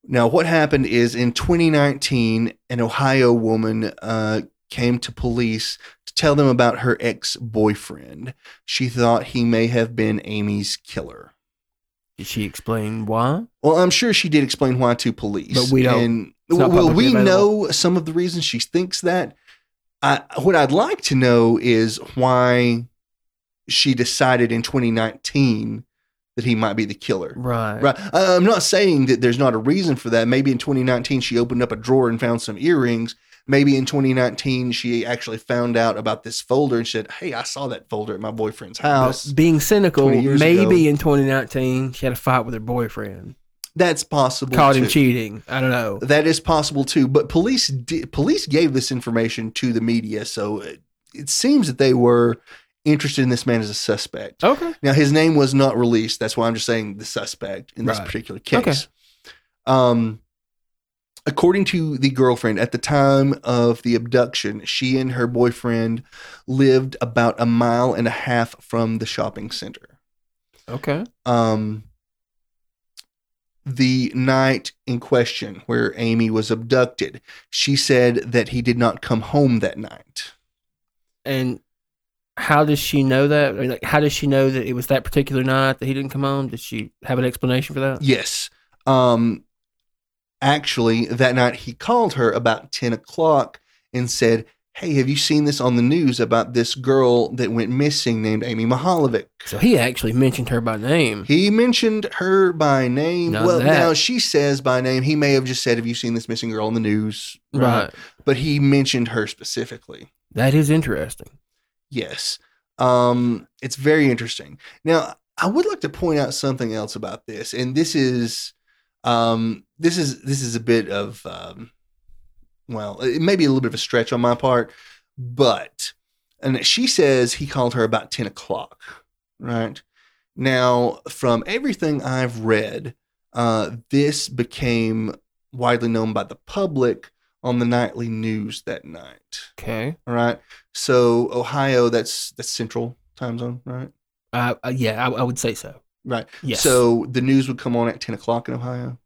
now, what happened is in twenty nineteen, an Ohio woman uh, came to police to tell them about her ex-boyfriend. She thought he may have been Amy's killer. Did she explain why? Well, I'm sure she did explain why to police. But we don't. And, well, we available. know some of the reasons she thinks that. I, what I'd like to know is why she decided in twenty nineteen that he might be the killer. Right. Right. Uh, I'm not saying that there's not a reason for that. Maybe in twenty nineteen, she opened up a drawer and found some earrings. Maybe in twenty nineteen, she actually found out about this folder and said, hey, I saw that folder at my boyfriend's house. But being cynical, maybe ago. in twenty nineteen, she had a fight with her boyfriend. That's possible. Caught him too. cheating. I don't know. That is possible too. But police di- police gave this information to the media, so it, it seems that they were interested in this man as a suspect. Okay. Now, his name was not released. That's why I'm just saying the suspect in right. this particular case. Okay. Um, according to the girlfriend, at the time of the abduction, she and her boyfriend lived about a mile and a half from the shopping center. Okay. Um, the night in question where Amy was abducted, she said that he did not come home that night. And how does she know that? I mean, like, how does she know that it was that particular night that he didn't come home? Did she have an explanation for that? Yes. Um, actually, that night he called her about ten o'clock and said, hey, have you seen this on the news about this girl that went missing named Amy Mihaljevic? So he actually mentioned her by name. He mentioned her by name. None well, now she says by name. He may have just said, have you seen this missing girl on the news? Right. right. But he mentioned her specifically. That is interesting. Yes. Um, it's very interesting. Now, I would like to point out something else about this. And this is, um, this is, this is a bit of, um, well, it may be a little bit of a stretch on my part, but, and she says he called her about ten o'clock, right? Now, from everything I've read, uh, this became widely known by the public on the nightly news that night. Okay. All right. So Ohio, that's that's central time zone, right? Uh, uh, yeah, I, I would say so. Right. Yes. So the news would come on at ten o'clock in Ohio?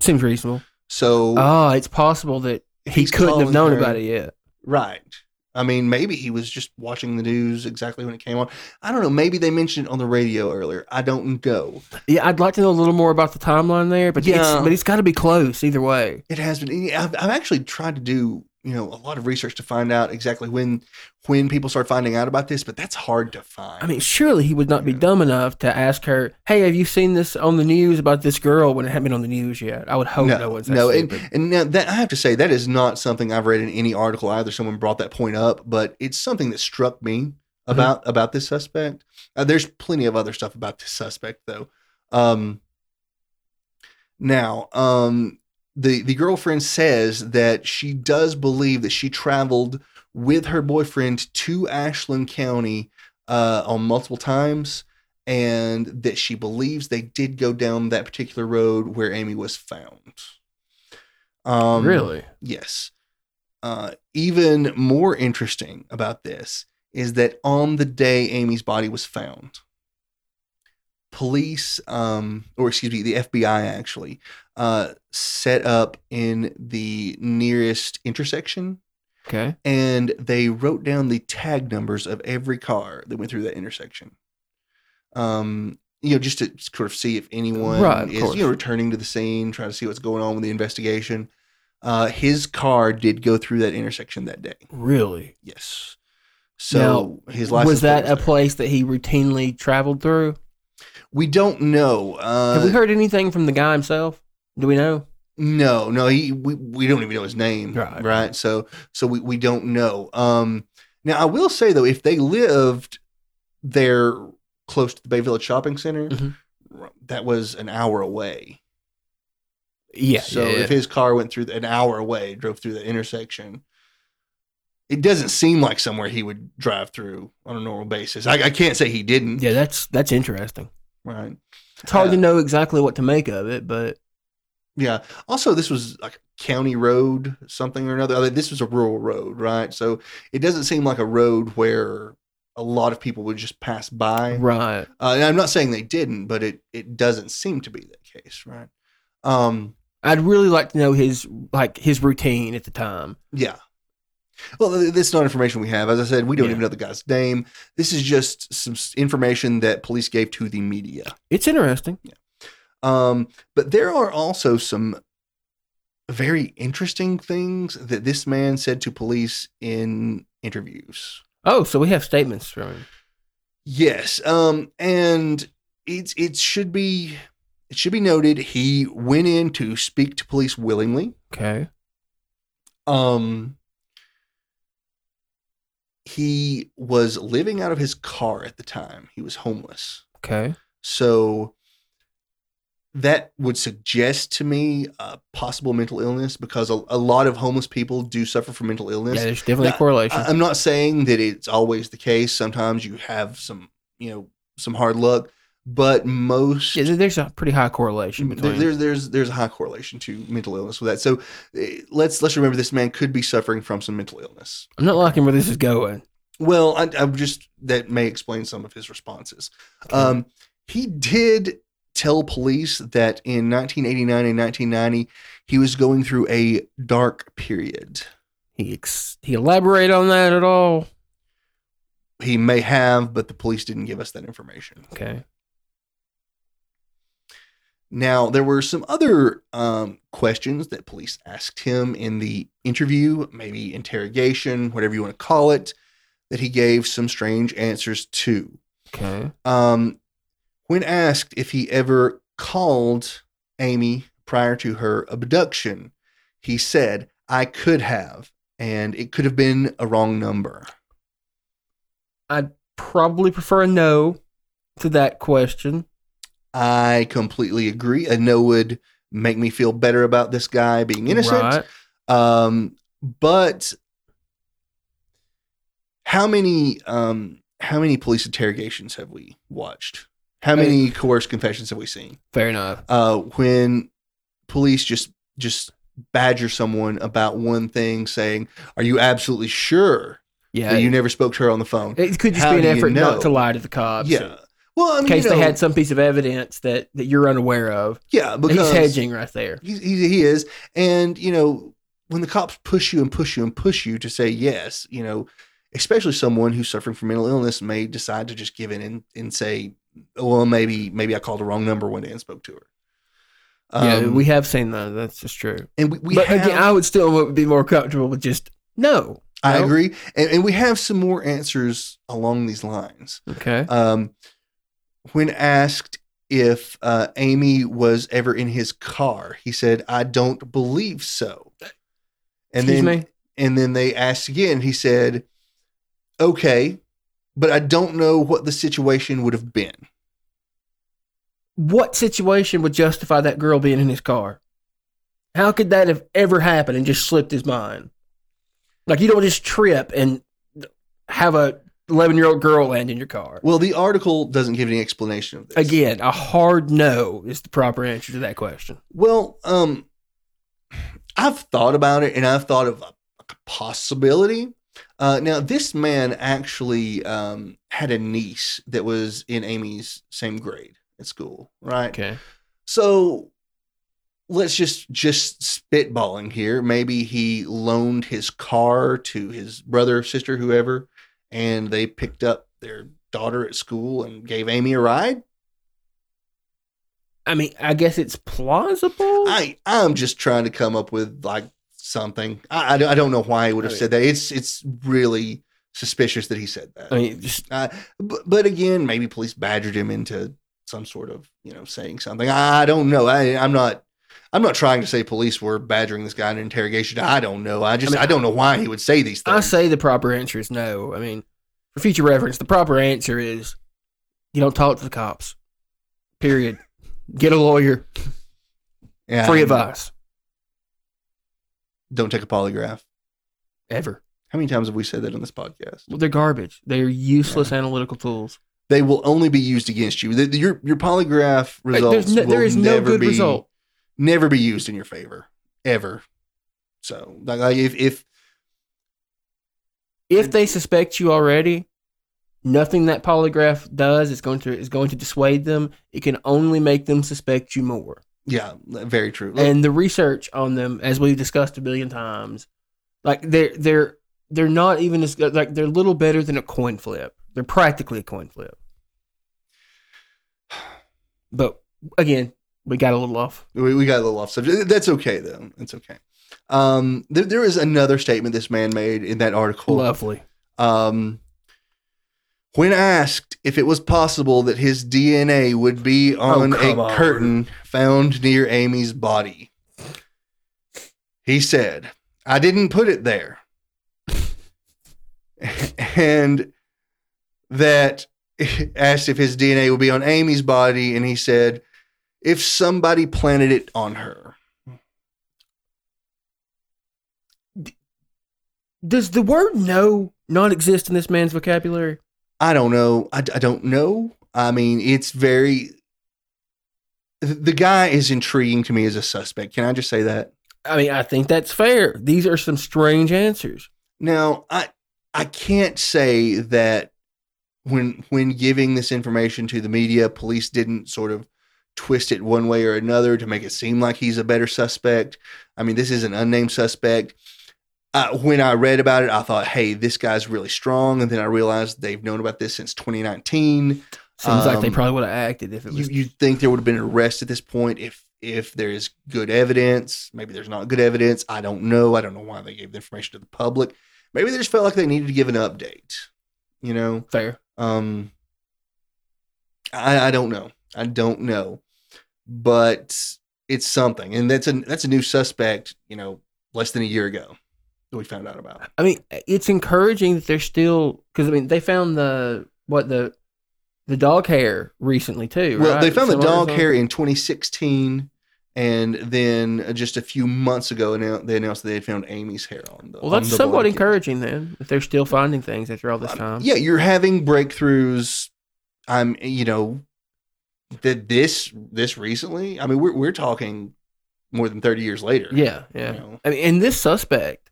Seems reasonable. So. Oh, it's possible that he couldn't have known her. about it yet. Right. I mean, maybe he was just watching the news exactly when it came on. I don't know. Maybe they mentioned it on the radio earlier. I don't know. Yeah, I'd like to know a little more about the timeline there, but yeah, it's, but it's got to be close either way. It has been. I've, I've actually tried to do you know a lot of research to find out exactly when when people start finding out about this, but that's hard to find. I mean, surely he would not be yeah. dumb enough to ask her, "Hey, have you seen this on the news about this girl?" When it hadn't been on the news yet. I would hope no, no one's no. And, and now that I have to say that is not something I've read in any article either. Someone brought that point up, but it's something that struck me about mm-hmm. about this suspect. Uh, there's plenty of other stuff about this suspect though. Um, now, um. The the girlfriend says that she does believe that she traveled with her boyfriend to Ashland County uh, on multiple times, and that she believes they did go down that particular road where Amy was found. Um, really? Yes. Uh, even more interesting about this is that on the day Amy's body was found, police, um, or excuse me, the F B I actually uh, set up in the nearest intersection. Okay. And they wrote down the tag numbers of every car that went through that intersection. Um, you know, just to sort of see if anyone right, is, you know, returning to the scene, trying to see what's going on with the investigation. Uh, his car did go through that intersection that day. Really? Yes. So now, his license was that was a there. place that he routinely traveled through? We don't know. Uh, Have we heard anything from the guy himself? Do we know? No, no. He, we, we don't even know his name, right? right? So so we, we don't know. Um, now, I will say, though, if they lived there close to the Bay Village Shopping Center, mm-hmm. that was an hour away. Yeah. So yeah, if his car went through an hour away, drove through the intersection, it doesn't seem like somewhere he would drive through on a normal basis. I, I can't say he didn't. Yeah, that's that's interesting. Right. It's hard uh, to know exactly what to make of it, but. Yeah. Also, this was like a county road, something or another. I mean, this was a rural road, right? So it doesn't seem like a road where a lot of people would just pass by. Right. Uh, and I'm not saying they didn't, but it, it doesn't seem to be the case, right? Um, I'd really like to know his like his routine at the time. Yeah. Well, this is not information we have. As I said, we don't yeah. even know the guy's name. This is just some information that police gave to the media. It's interesting. Yeah. Um, but there are also some very interesting things that this man said to police in interviews. Oh, so we have statements from him. Yes. Um, and it's, it should be, it should be noted. He went in to speak to police willingly. Okay. Um, he was living out of his car at the time. He was homeless. Okay. So that would suggest to me a possible mental illness, because a, a lot of homeless people do suffer from mental illness. Yeah, there's definitely now, a correlation. I, I'm not saying that it's always the case. Sometimes you have some, you know, some hard luck, but most yeah, there's a pretty high correlation between. There's there's there's a high correlation to mental illness with that. So let's let's remember this man could be suffering from some mental illness. I'm not liking where this is going. Well, I, I'm just that may explain some of his responses. Okay. Um, he did tell police that in nineteen eighty-nine and nineteen ninety, he was going through a dark period. He ex- he elaborate on that at all? He may have, but the police didn't give us that information. Okay. Now, there were some other um, questions that police asked him in the interview, maybe interrogation, whatever you want to call it, that he gave some strange answers to. Okay. Um, when asked if he ever called Amy prior to her abduction, he said, "I could have, and it could have been a wrong number." I'd probably prefer a no to that question. I completely agree. A no would make me feel better about this guy being innocent. Right. Um, but how many um, how many police interrogations have we watched? How many coerced confessions have we seen? Fair enough. Uh, when police just just badger someone about one thing, saying, "Are you absolutely sure yeah, that you never spoke to her on the phone?" It could just How be an effort you know? not to lie to the cops. Yeah. So. Well, I mean, in case you know, they had some piece of evidence that, that you're unaware of. Yeah, because he's hedging right there. He, he, he is. And, you know, when the cops push you and push you and push you to say yes, you know, especially someone who's suffering from mental illness may decide to just give in and, and say, well, maybe maybe I called the wrong number one day and spoke to her. Um, yeah, we have seen that. That's just true. And we, we But have, again, I would still be more comfortable with just no. I no. agree. And, and we have some more answers along these lines. Okay. Um. When asked if uh, Amy was ever in his car, he said, "I don't believe so." And Excuse then, me? And then they asked again. He said, "Okay, but I don't know what the situation would have been." What situation would justify that girl being in his car? How could that have ever happened and just slipped his mind? Like, you don't just trip and have a eleven-year-old girl land in your car. Well, the article doesn't give any explanation of this. Again, a hard no is the proper answer to that question. Well, um, I've thought about it, and I've thought of a, a possibility. Uh, now, this man actually um, had a niece that was in Amy's same grade at school, right? Okay. So let's just just spitballing here. Maybe he loaned his car to his brother, sister, whoever, and they picked up their daughter at school and gave Amy a ride. I mean, I guess it's plausible. I, I'm just trying to come up with like something. I, I don't know why he would have said that. It's it's really suspicious that he said that. I mean, just, uh, but, but again, maybe police badgered him into some sort of, you know, saying something. I don't know. I, I'm not. I'm not trying to say police were badgering this guy in interrogation. I don't know. I just, I mean, I don't know why he would say these things. I say the proper answer is no. I mean, for future reference, the proper answer is you don't talk to the cops. Period. Get a lawyer. And free of us. Don't take a polygraph. Ever. How many times have we said that on this podcast? Well, they're garbage. They are useless yeah. analytical tools. They will only be used against you. The, the, your your polygraph results no, will there is never no good be result. never be used in your favor ever. So like, like if if if they suspect you already, nothing that polygraph does is going to is going to dissuade them. It can only make them suspect you more. Yeah, very true. Look, and the research on them, as we've discussed a billion times, like they're they're they're not even as good, like they're little better than a coin flip. They're practically a coin flip. But again, we got a little off. We, we got a little off subject. That's okay, though. It's okay. Um, there, there is another statement this man made in that article. Lovely. Um, when asked if it was possible that his D N A would be on oh, a on. curtain found near Amy's body, he said, "I didn't put it there." And that asked if his D N A would be on Amy's body, and he said, "If somebody planted it on her." Does the word "no" not exist in this man's vocabulary? I don't know. I, I don't know. I mean, it's very... The guy is intriguing to me as a suspect. Can I just say that? I mean, I think that's fair. These are some strange answers. Now, I I can't say that When when giving this information to the media, police didn't sort of twist it one way or another to make it seem like he's a better suspect. I mean, this is an unnamed suspect. Uh, when I read about it, I thought, hey, this guy's really strong. And then I realized they've known about this since twenty nineteen. Seems um, like they probably would have acted if it was... You, you'd think there would have been an arrest at this point if if there is good evidence. Maybe there's not good evidence. I don't know. I don't know why they gave the information to the public. Maybe they just felt like they needed to give an update. You know? Fair. Um, I, I don't know. I don't know, but it's something, and that's a that's a new suspect. You know, less than a year ago that we found out about. I mean, it's encouraging that they're still because I mean they found the what the the dog hair recently too. Well, right? They found Some the dog hair in twenty sixteen, and then just a few months ago, they announced that they had found Amy's hair on the. Well, that's somewhat blanket. encouraging then, if they're still finding things after all this time. Um, yeah, you're having breakthroughs. I'm, you know, that this this recently. I mean, we're we're talking more than thirty years later. Yeah, yeah. You know? I mean, and this suspect,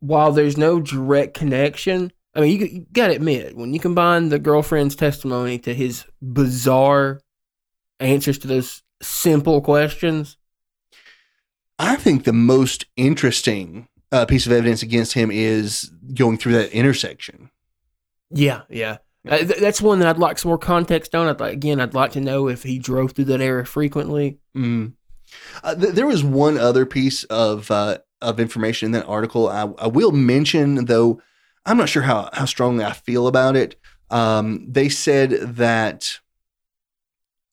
while there's no direct connection, I mean, you, you gotta admit when you combine the girlfriend's testimony to his bizarre answers to those simple questions. I think the most interesting uh, piece of evidence against him is going through that intersection. Yeah, yeah. Uh, th- that's one that I'd like some more context on. I'd like, again, I'd like to know if he drove through that area frequently. Mm. Uh, th- there was one other piece of uh, of information in that article. I, I will mention, though, I'm not sure how, how strongly I feel about it. Um, they said that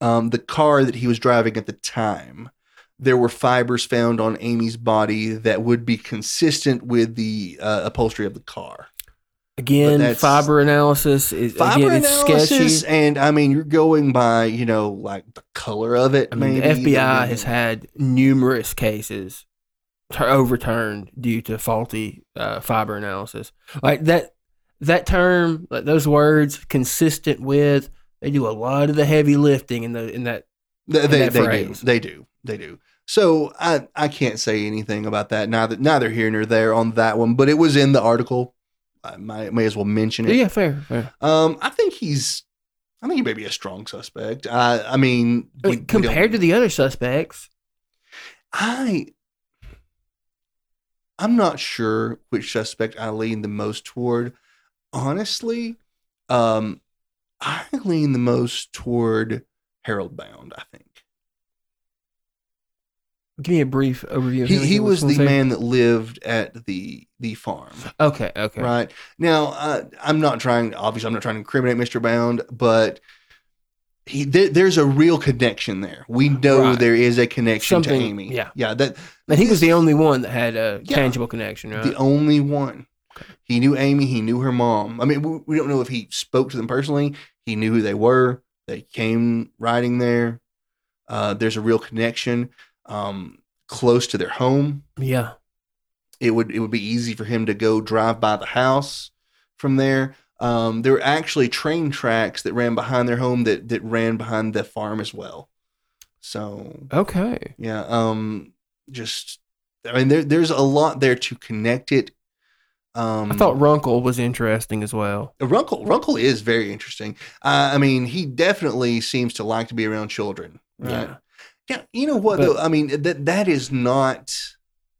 um, the car that he was driving at the time, there were fibers found on Amy's body that would be consistent with the uh, upholstery of the car. Again, fiber analysis is fiber again, analysis, it's sketchy. And I mean, you're going by, you know, like the color of it. I mean, maybe. The F B I like, has had numerous cases t- overturned due to faulty uh, fiber analysis. Like that, that term, like those words, consistent with, they do a lot of the heavy lifting in the in that. They in that they, phrase. they do. They do. They do. So I, I can't say anything about that, neither neither here nor there on that one, but it was in the article. I might, may as well mention it. Yeah, fair. fair. Um, I think he's, I think he may be a strong suspect. I, I mean. We, Compared we to the other suspects. I, I'm not sure which suspect I lean the most toward. Honestly, um, I lean the most toward Harold Bound, I think. Give me a brief overview of him. He, he was the man that lived at the the farm. Okay, okay. Right. Now, uh, I'm not trying, obviously, I'm not trying to incriminate Mister Bound, but he there, there's a real connection there. We know right. there is a connection Something, to Amy. Yeah. Yeah. That, and he this, was the only one that had a yeah, tangible connection, right? The only one. He knew Amy. He knew her mom. I mean, we, we don't know if he spoke to them personally. He knew who they were. They came riding there. Uh, there's a real connection. um, close to their home. Yeah. It would it would be easy for him to go drive by the house from there. Um, there were actually train tracks that ran behind their home that, that ran behind the farm as well. So, okay. Yeah. Um, just, I mean, there, there's a lot there to connect it. Um, I thought Runkle was interesting as well. Runkle, Runkle is very interesting. Uh, I mean, he definitely seems to like to be around children. Right? Yeah. Yeah. You know what, but, though? I mean, that that is not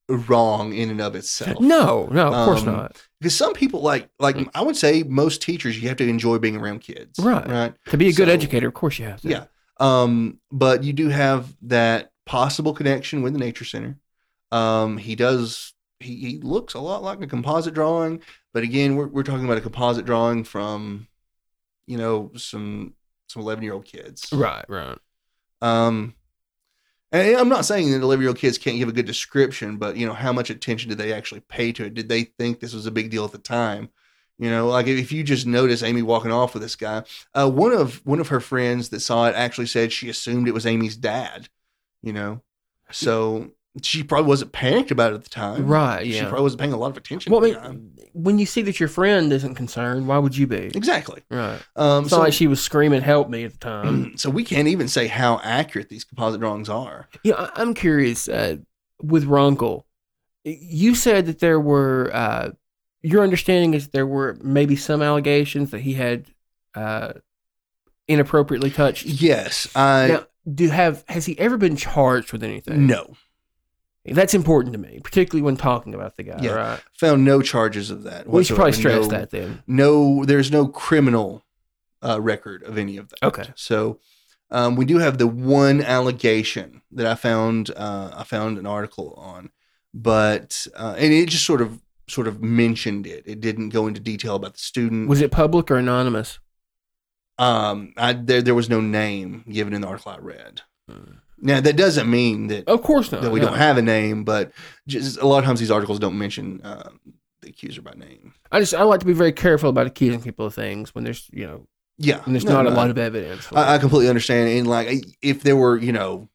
wrong in and of itself. No, no, of um, course not. Because some people, like, like I would say most teachers, you have to enjoy being around kids. Right. Right. To be a good so, educator, of course you have to. Yeah. Um, but you do have that possible connection with the Nature Center. Um, he does... He, he looks a lot like a composite drawing, but again, we're we're talking about a composite drawing from, you know, some some eleven-year-old kids. Right, right. Um, and I'm not saying that eleven-year-old kids can't give a good description, but, you know, how much attention did they actually pay to it? Did they think this was a big deal at the time? You know, like if you just notice Amy walking off with this guy, uh, one of one of her friends that saw it actually said she assumed it was Amy's dad. You know, so. She probably wasn't panicked about it at the time. Right, yeah. She probably wasn't paying a lot of attention well, at the I mean, time. When you see that your friend isn't concerned, why would you be? Exactly. Right. Um, it's so, not like she was screaming, help me at the time. So we can't even say how accurate these composite drawings are. Yeah, I, I'm curious, uh, with Runkle, you said that there were, uh, your understanding is that there were maybe some allegations that he had uh, inappropriately touched. Yes. I, now, do have has he ever been charged with anything? No. That's important to me, particularly when talking about the guy. Yeah, right? Found no charges of that. We should probably stress no, that then. No, there's no criminal uh, record of any of that. Okay. So um, we do have the one allegation that I found. Uh, I found an article on, but uh, and it just sort of sort of mentioned it. It didn't go into detail about the student. Was it public or anonymous? Um, I there there was no name given in the article I read. Hmm. Now, that doesn't mean that of course not, that we no. don't have a name, but just a lot of times these articles don't mention uh, the accuser by name. I just I like to be very careful about accusing people of things when there's you know yeah when there's no, not no, a lot I, of evidence. I, I completely understand, and like if there were you know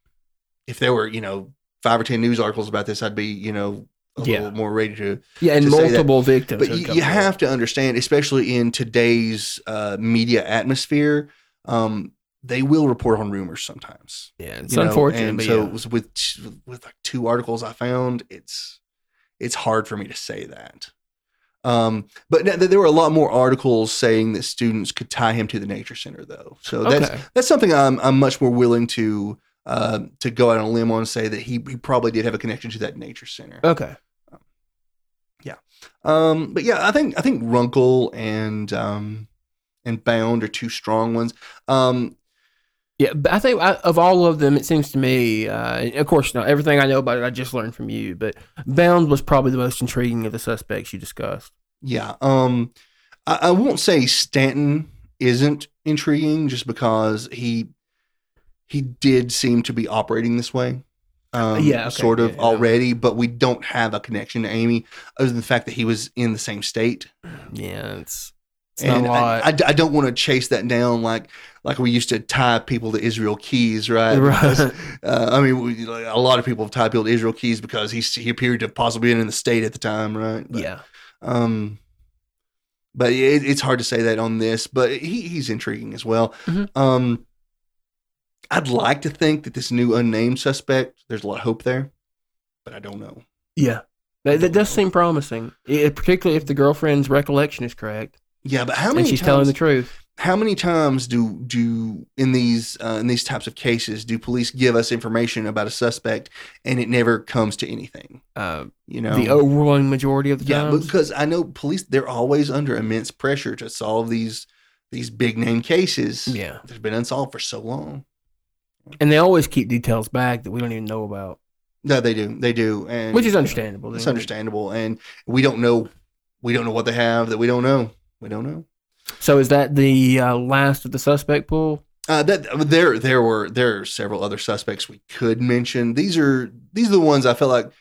if there were you know five or ten news articles about this, I'd be you know a yeah. little more ready to yeah and to multiple say that. Victims. But you, you have to understand, especially in today's uh, media atmosphere. Um, They will report on rumors sometimes. Yeah, it's unfortunate. And so yeah. it was with with like two articles I found. It's it's hard for me to say that. Um, but there were a lot more articles saying that students could tie him to the Nature Center, though. So that's okay. that's something I'm I'm much more willing to uh, to go out on a limb on and say that he he probably did have a connection to that Nature Center. Okay. Um, yeah. Um, but yeah, I think I think Runkle and um, and Bound are two strong ones. Um, Yeah, but I think I, of all of them, it seems to me, uh, of course, not everything I know about it, I just learned from you, but Bound was probably the most intriguing of the suspects you discussed. Yeah. Um, I, I won't say Stanton isn't intriguing just because he he did seem to be operating this way, um, yeah, okay, sort of yeah, already, yeah. But we don't have a connection to Amy other than the fact that he was in the same state. Yeah, it's... It's and I, I, I don't want to chase that down like like we used to tie people to Israel Keys, right? Right. Because, uh, I mean, we, like, a lot of people have tied people to Israel Keys because he, he appeared to have possibly been in the state at the time, right? But, yeah. Um, but it, it's hard to say that on this, but he, he's intriguing as well. Mm-hmm. Um, I'd like to think that this new unnamed suspect, there's a lot of hope there, but I don't know. Yeah. That, that does seem promising, it, particularly if the girlfriend's recollection is correct. Yeah, but how many? And she's times, telling the truth. How many times do do in these uh, in these types of cases do police give us information about a suspect and it never comes to anything? Uh, you know, the overwhelming majority of the time. Yeah, because I know police; they're always under immense pressure to solve these these big name cases. Yeah, that have been unsolved for so long, and they always keep details back that we don't even know about. No, they do. They do, and which is understandable. You know, it's understandable, and we don't know. We don't know what they have that we don't know. We don't know. So is that the uh, last of the suspect pool? Uh, that there, there were there are several other suspects we could mention. These are these are the ones I felt like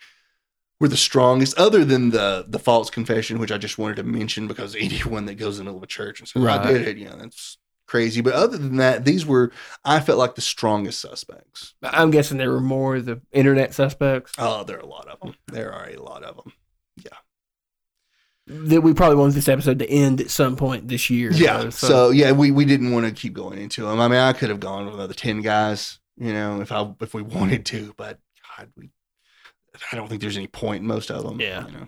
were the strongest, other than the the false confession, which I just wanted to mention because anyone that goes in the middle of a church and says, right. "I did it," you know, that's crazy. But other than that, these were, I felt like, the strongest suspects. I'm guessing there were more of the internet suspects. Oh, there are a lot of them. There are a lot of them. Yeah. That we probably wanted this episode to end at some point this year. Yeah. So, so. so yeah, we, we didn't want to keep going into them. I mean, I could have gone with another ten guys, you know, if I if we wanted to, but God, we I don't think there's any point in most of them. Yeah. You know?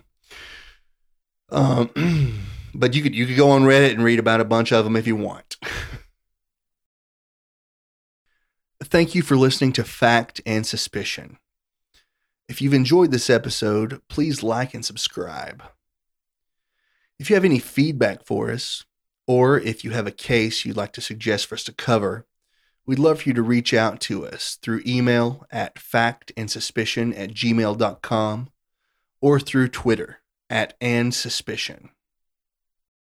Um, but you could you could go on Reddit and read about a bunch of them if you want. Thank you for listening to Fact and Suspicion. If you've enjoyed this episode, please like and subscribe. If you have any feedback for us, or if you have a case you'd like to suggest for us to cover, we'd love for you to reach out to us through email at factandsuspicion at gmail dot com or through Twitter at andsuspicion.